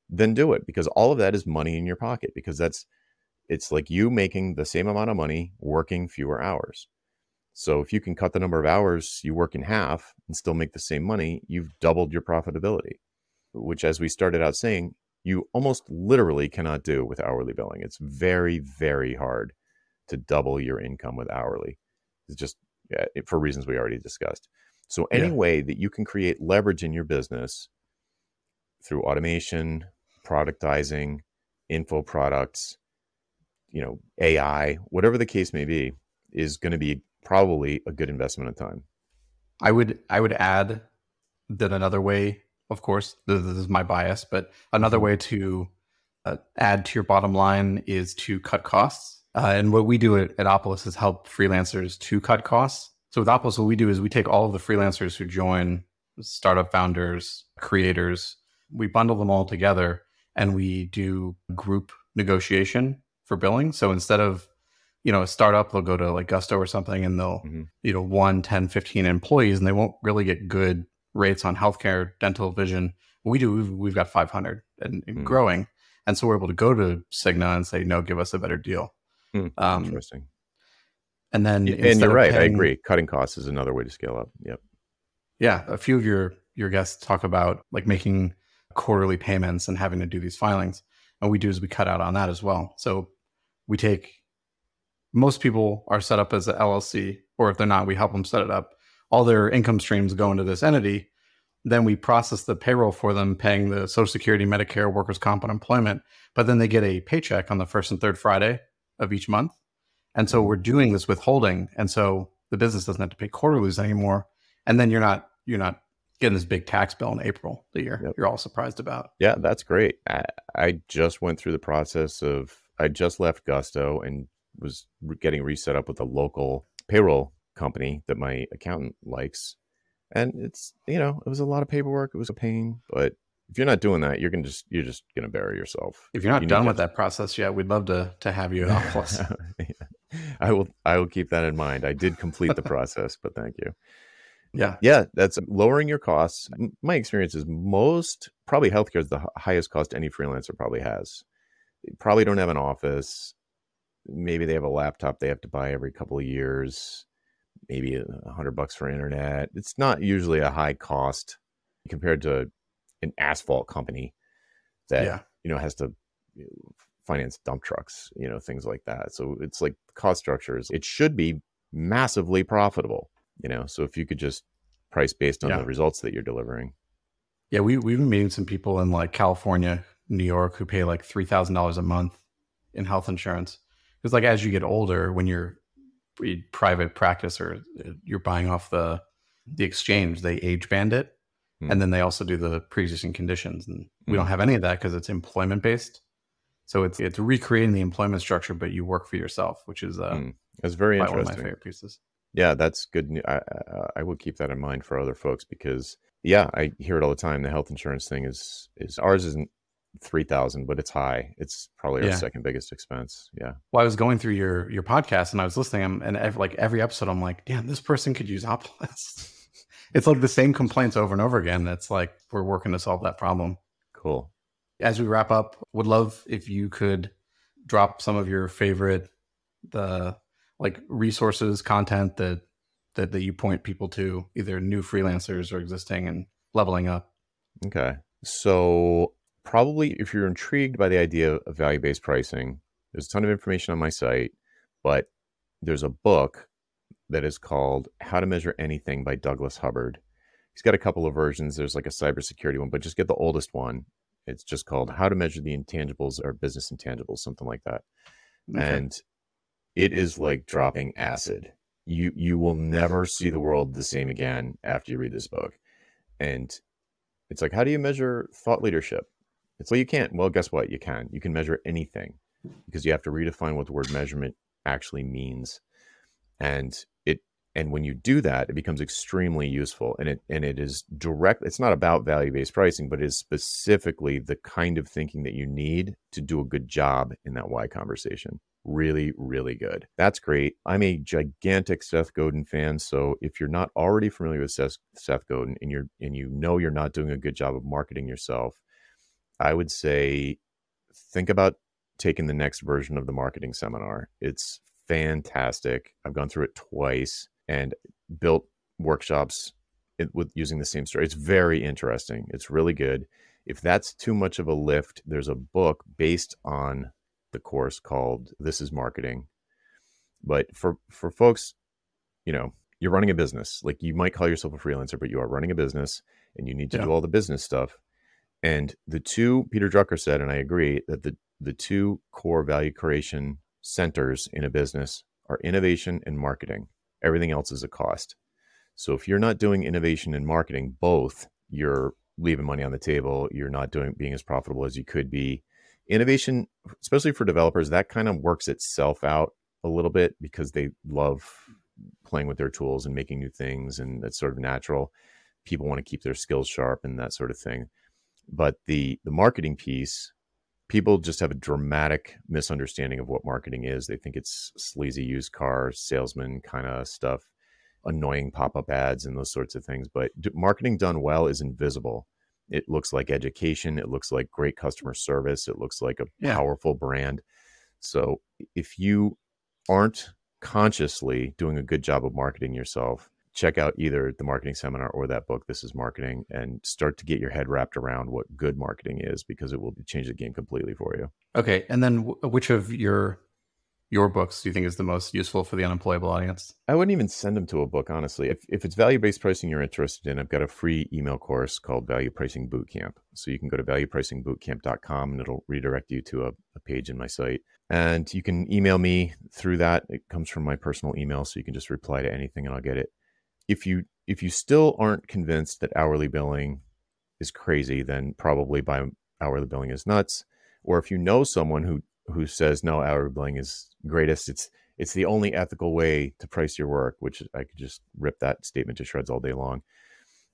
then do it, because all of that is money in your pocket, because that's, it's like you making the same amount of money working fewer hours. So if you can cut the number of hours you work in half and still make the same money, you've doubled your profitability, which, as we started out saying, you almost literally cannot do with hourly billing. It's very, very hard to double your income with hourly. It's just yeah, it, for reasons we already discussed. So any yeah. way that you can create leverage in your business through automation, productizing, info products, you know, A I, whatever the case may be, is going to be probably a good investment of time. I would, I would add that another way, of course, this is my bias, but another way to uh, add to your bottom line is to cut costs. Uh, and what we do at, at Opolis is help freelancers to cut costs. So with Opolis, what we do is we take all of the freelancers who join, startup founders, creators, we bundle them all together and we do group negotiation for billing. So instead of, you know, a startup, they'll go to like Gusto or something and they'll, mm-hmm. you know, one, ten, fifteen employees, and they won't really get good rates on healthcare, dental, vision. We do, we've, we've got five hundred and, and mm. growing. And so we're able to go to Cigna and say, no, give us a better deal. Mm. Um, Interesting. And then, yeah, and you're right. Paying, I agree. Cutting costs is another way to scale up. Yep. Yeah. A few of your, your guests talk about like making quarterly payments and having to do these filings. And we do is we cut out on that as well. So we take, most people are set up as an L L C, or if they're not, we help them set it up. All their income streams go into this entity. Then we process the payroll for them, paying the Social Security, Medicare, workers' comp, and employment. But then they get a paycheck on the first and third Friday of each month. And so we're doing this withholding. And so the business doesn't have to pay quarterlies anymore. And then you're not you're not getting this big tax bill in April that you're, yep. you're all surprised about. Yeah, that's great. I, I just went through the process of, I just left Gusto and was getting reset up with a local payroll company that my accountant likes, and it's, you know, it was a lot of paperwork, it was a pain, but if you're not doing that, you're gonna just you're just gonna bury yourself. If you're not you done with to... that process yet, we'd love to to have you in office. yeah. I will I will keep that in mind. I did complete the process, but thank you. Yeah, yeah, that's lowering your costs. My experience is most probably healthcare is the highest cost any freelancer probably has. They probably don't have an office. Maybe they have a laptop they have to buy every couple of years. Maybe a hundred bucks for internet. It's not usually a high cost compared to an asphalt company that, yeah. you know, has to finance dump trucks, you know, things like that. So it's like cost structures. It should be massively profitable, you know, so if you could just price based on yeah. the results that you're delivering. Yeah. We, we've been meeting some people in like California, New York, who pay like three thousand dollars a month in health insurance. Because like, as you get older, when you're private practice or you're buying off the the exchange, they age band it, mm. and then they also do the pre-existing conditions, and we mm. don't have any of that because it's employment based. So it's it's recreating the employment structure, but you work for yourself, which is uh mm. that's very interesting. One of my favorite pieces. Yeah, that's good. I, I I will keep that in mind for other folks, because Yeah, I hear it all the time. The health insurance thing is is ours isn't three thousand, but it's high. It's probably our yeah. second biggest expense. Yeah. Well, I was going through your your podcast and I was listening, and every, like every episode, I'm like, damn, this person could use Opolis. It's like the same complaints over and over again. That's like, we're working to solve that problem. Cool. As we wrap up, would love if you could drop some of your favorite the like resources, content that that that you point people to, either new freelancers or existing and leveling up. Okay. So probably if you're intrigued by the idea of value-based pricing, there's a ton of information on my site, but there's a book that is called How to Measure Anything by Douglas Hubbard. He's got a couple of versions. There's like a cybersecurity one, but just get the oldest one. It's just called How to Measure the Intangibles or Business Intangibles, something like that. Okay. And it is like dropping acid. You you will never see the world the same again after you read this book. And it's like, how do you measure thought leadership? It's like, you can't. Well, guess what? You can. You can measure anything because you have to redefine what the word measurement actually means. And it and when you do that, it becomes extremely useful. And it and it is direct. It's not about value-based pricing, but it is specifically the kind of thinking that you need to do a good job in that why conversation. Really, really good. That's great. I'm a gigantic Seth Godin fan. So if you're not already familiar with Seth, Seth Godin and you're and you know you're not doing a good job of marketing yourself, I would say think about taking the next version of the marketing seminar. It's fantastic. I've gone through it twice and built workshops with using the same story. It's very interesting. It's really good. If that's too much of a lift, there's a book based on the course called This is Marketing. But for, for folks, you know, you're running a business. Like, you might call yourself a freelancer, but you are running a business and you need to yeah. do all the business stuff. And the two, Peter Drucker said, and I agree, that the, the two core value creation centers in a business are innovation and marketing. Everything else is a cost. So if you're not doing innovation and marketing both, you're leaving money on the table. You're not doing being as profitable as you could be. Innovation, especially for developers, that kind of works itself out a little bit because they love playing with their tools and making new things, and that's sort of natural. People want to keep their skills sharp and that sort of thing. But the the marketing piece, people just have a dramatic misunderstanding of what marketing is. They think it's sleazy used car salesman kind of stuff, annoying pop-up ads and those sorts of things. But d- marketing done well is invisible. It looks like education. It looks like great customer service. It looks like a yeah. powerful brand. So if you aren't consciously doing a good job of marketing yourself, check out either the marketing seminar or that book, This is Marketing, and start to get your head wrapped around what good marketing is, because it will change the game completely for you. Okay. And then w- which of your your books do you think is the most useful for the Unemployable audience? I wouldn't even send them to a book, honestly. If, if it's value-based pricing you're interested in, I've got a free email course called Value Pricing Bootcamp. So you can go to value pricing bootcamp dot com and it'll redirect you to a, a page in my site. And you can email me through that. It comes from my personal email, so you can just reply to anything and I'll get it. If you if you still aren't convinced that hourly billing is crazy, then probably by Hourly Billing is Nuts. Or if you know someone who who says, no, hourly billing is greatest, it's it's the only ethical way to price your work, which I could just rip that statement to shreds all day long.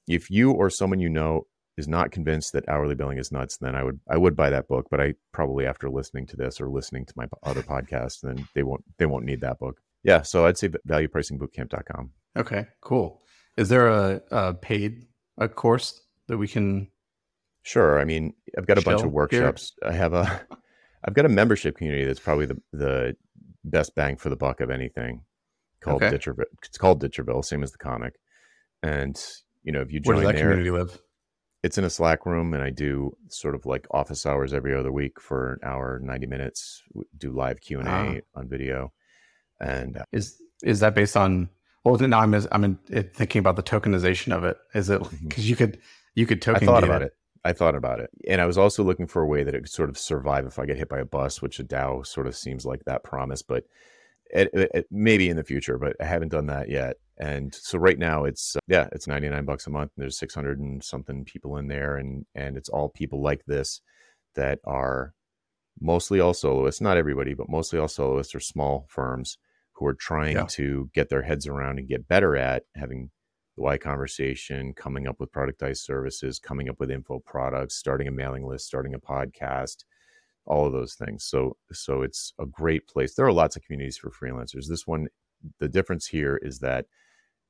If you or someone you know is not convinced that Hourly Billing is Nuts, then I would I would buy that book. But I probably, after listening to this or listening to my other podcast, then they won't they won't need that book. Yeah, so I'd say value pricing bootcamp dot com. Okay, cool. Is there a, a paid a course that we can? Sure. I mean, I've got a bunch of workshops. Here? I have a, I've got a membership community that's probably the, the best bang for the buck of anything, called okay. Ditcherville. It's called Ditcherville, same as the comic. And you know, if you join, where does that there, community live? It's in a Slack room, and I do sort of like office hours every other week for an hour, ninety minutes. Do live Q and A on video. And is is that based on? Well, now I'm I'm in, it, thinking about the tokenization of it. Is it because you could you could token? I thought about it. it. I thought about it, and I was also looking for a way that it could sort of survive if I get hit by a bus, which a DAO sort of seems like that promise, but it, it, it, maybe in the future. But I haven't done that yet. And so right now it's uh, yeah, it's ninety-nine bucks a month. And there's six hundred and something people in there, and and it's all people like this that are mostly all soloists. Not everybody, but mostly all soloists or small firms who are trying yeah. to get their heads around and get better at having the why conversation, coming up with productized services, coming up with info products, starting a mailing list, starting a podcast, all of those things. So, so it's a great place. There are lots of communities for freelancers. This one, the difference here is that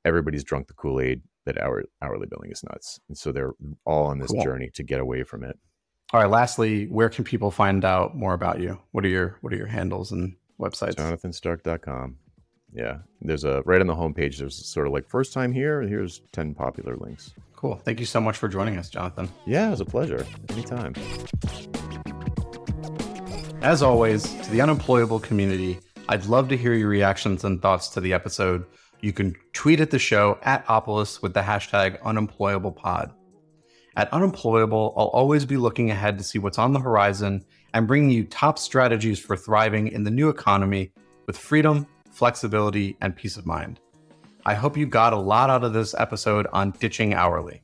everybody's drunk the Kool-Aid that our hourly billing is nuts. And so they're all on this cool. journey to get away from it. All right. Lastly, where can people find out more about you? What are your, what are your handles and websites? Jonathan Stark dot com. Yeah. There's a, right on the homepage, there's sort of like first time here, here's ten popular links. Cool. Thank you so much for joining us, Jonathan. Yeah, it was a pleasure. Anytime. As always, to the Unemployable community, I'd love to hear your reactions and thoughts to the episode. You can tweet at the show at Opolis with the hashtag UnemployablePod. At Unemployable, I'll always be looking ahead to see what's on the horizon and bringing you top strategies for thriving in the new economy with freedom, flexibility, and peace of mind. I hope you got a lot out of this episode on Ditching Hourly.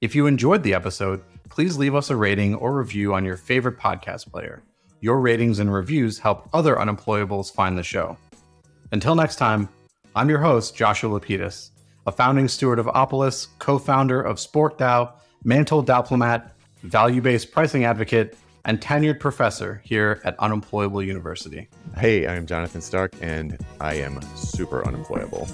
If you enjoyed the episode, please leave us a rating or review on your favorite podcast player. Your ratings and reviews help other unemployables find the show. Until next time, I'm your host, Joshua Lapidus, a founding steward of Opolis, co-founder of Spork DAO, Mantle Diplomat, value-based pricing advocate, and tenured professor here at Unemployable University. Hey, I'm Jonathan Stark, and I am super unemployable.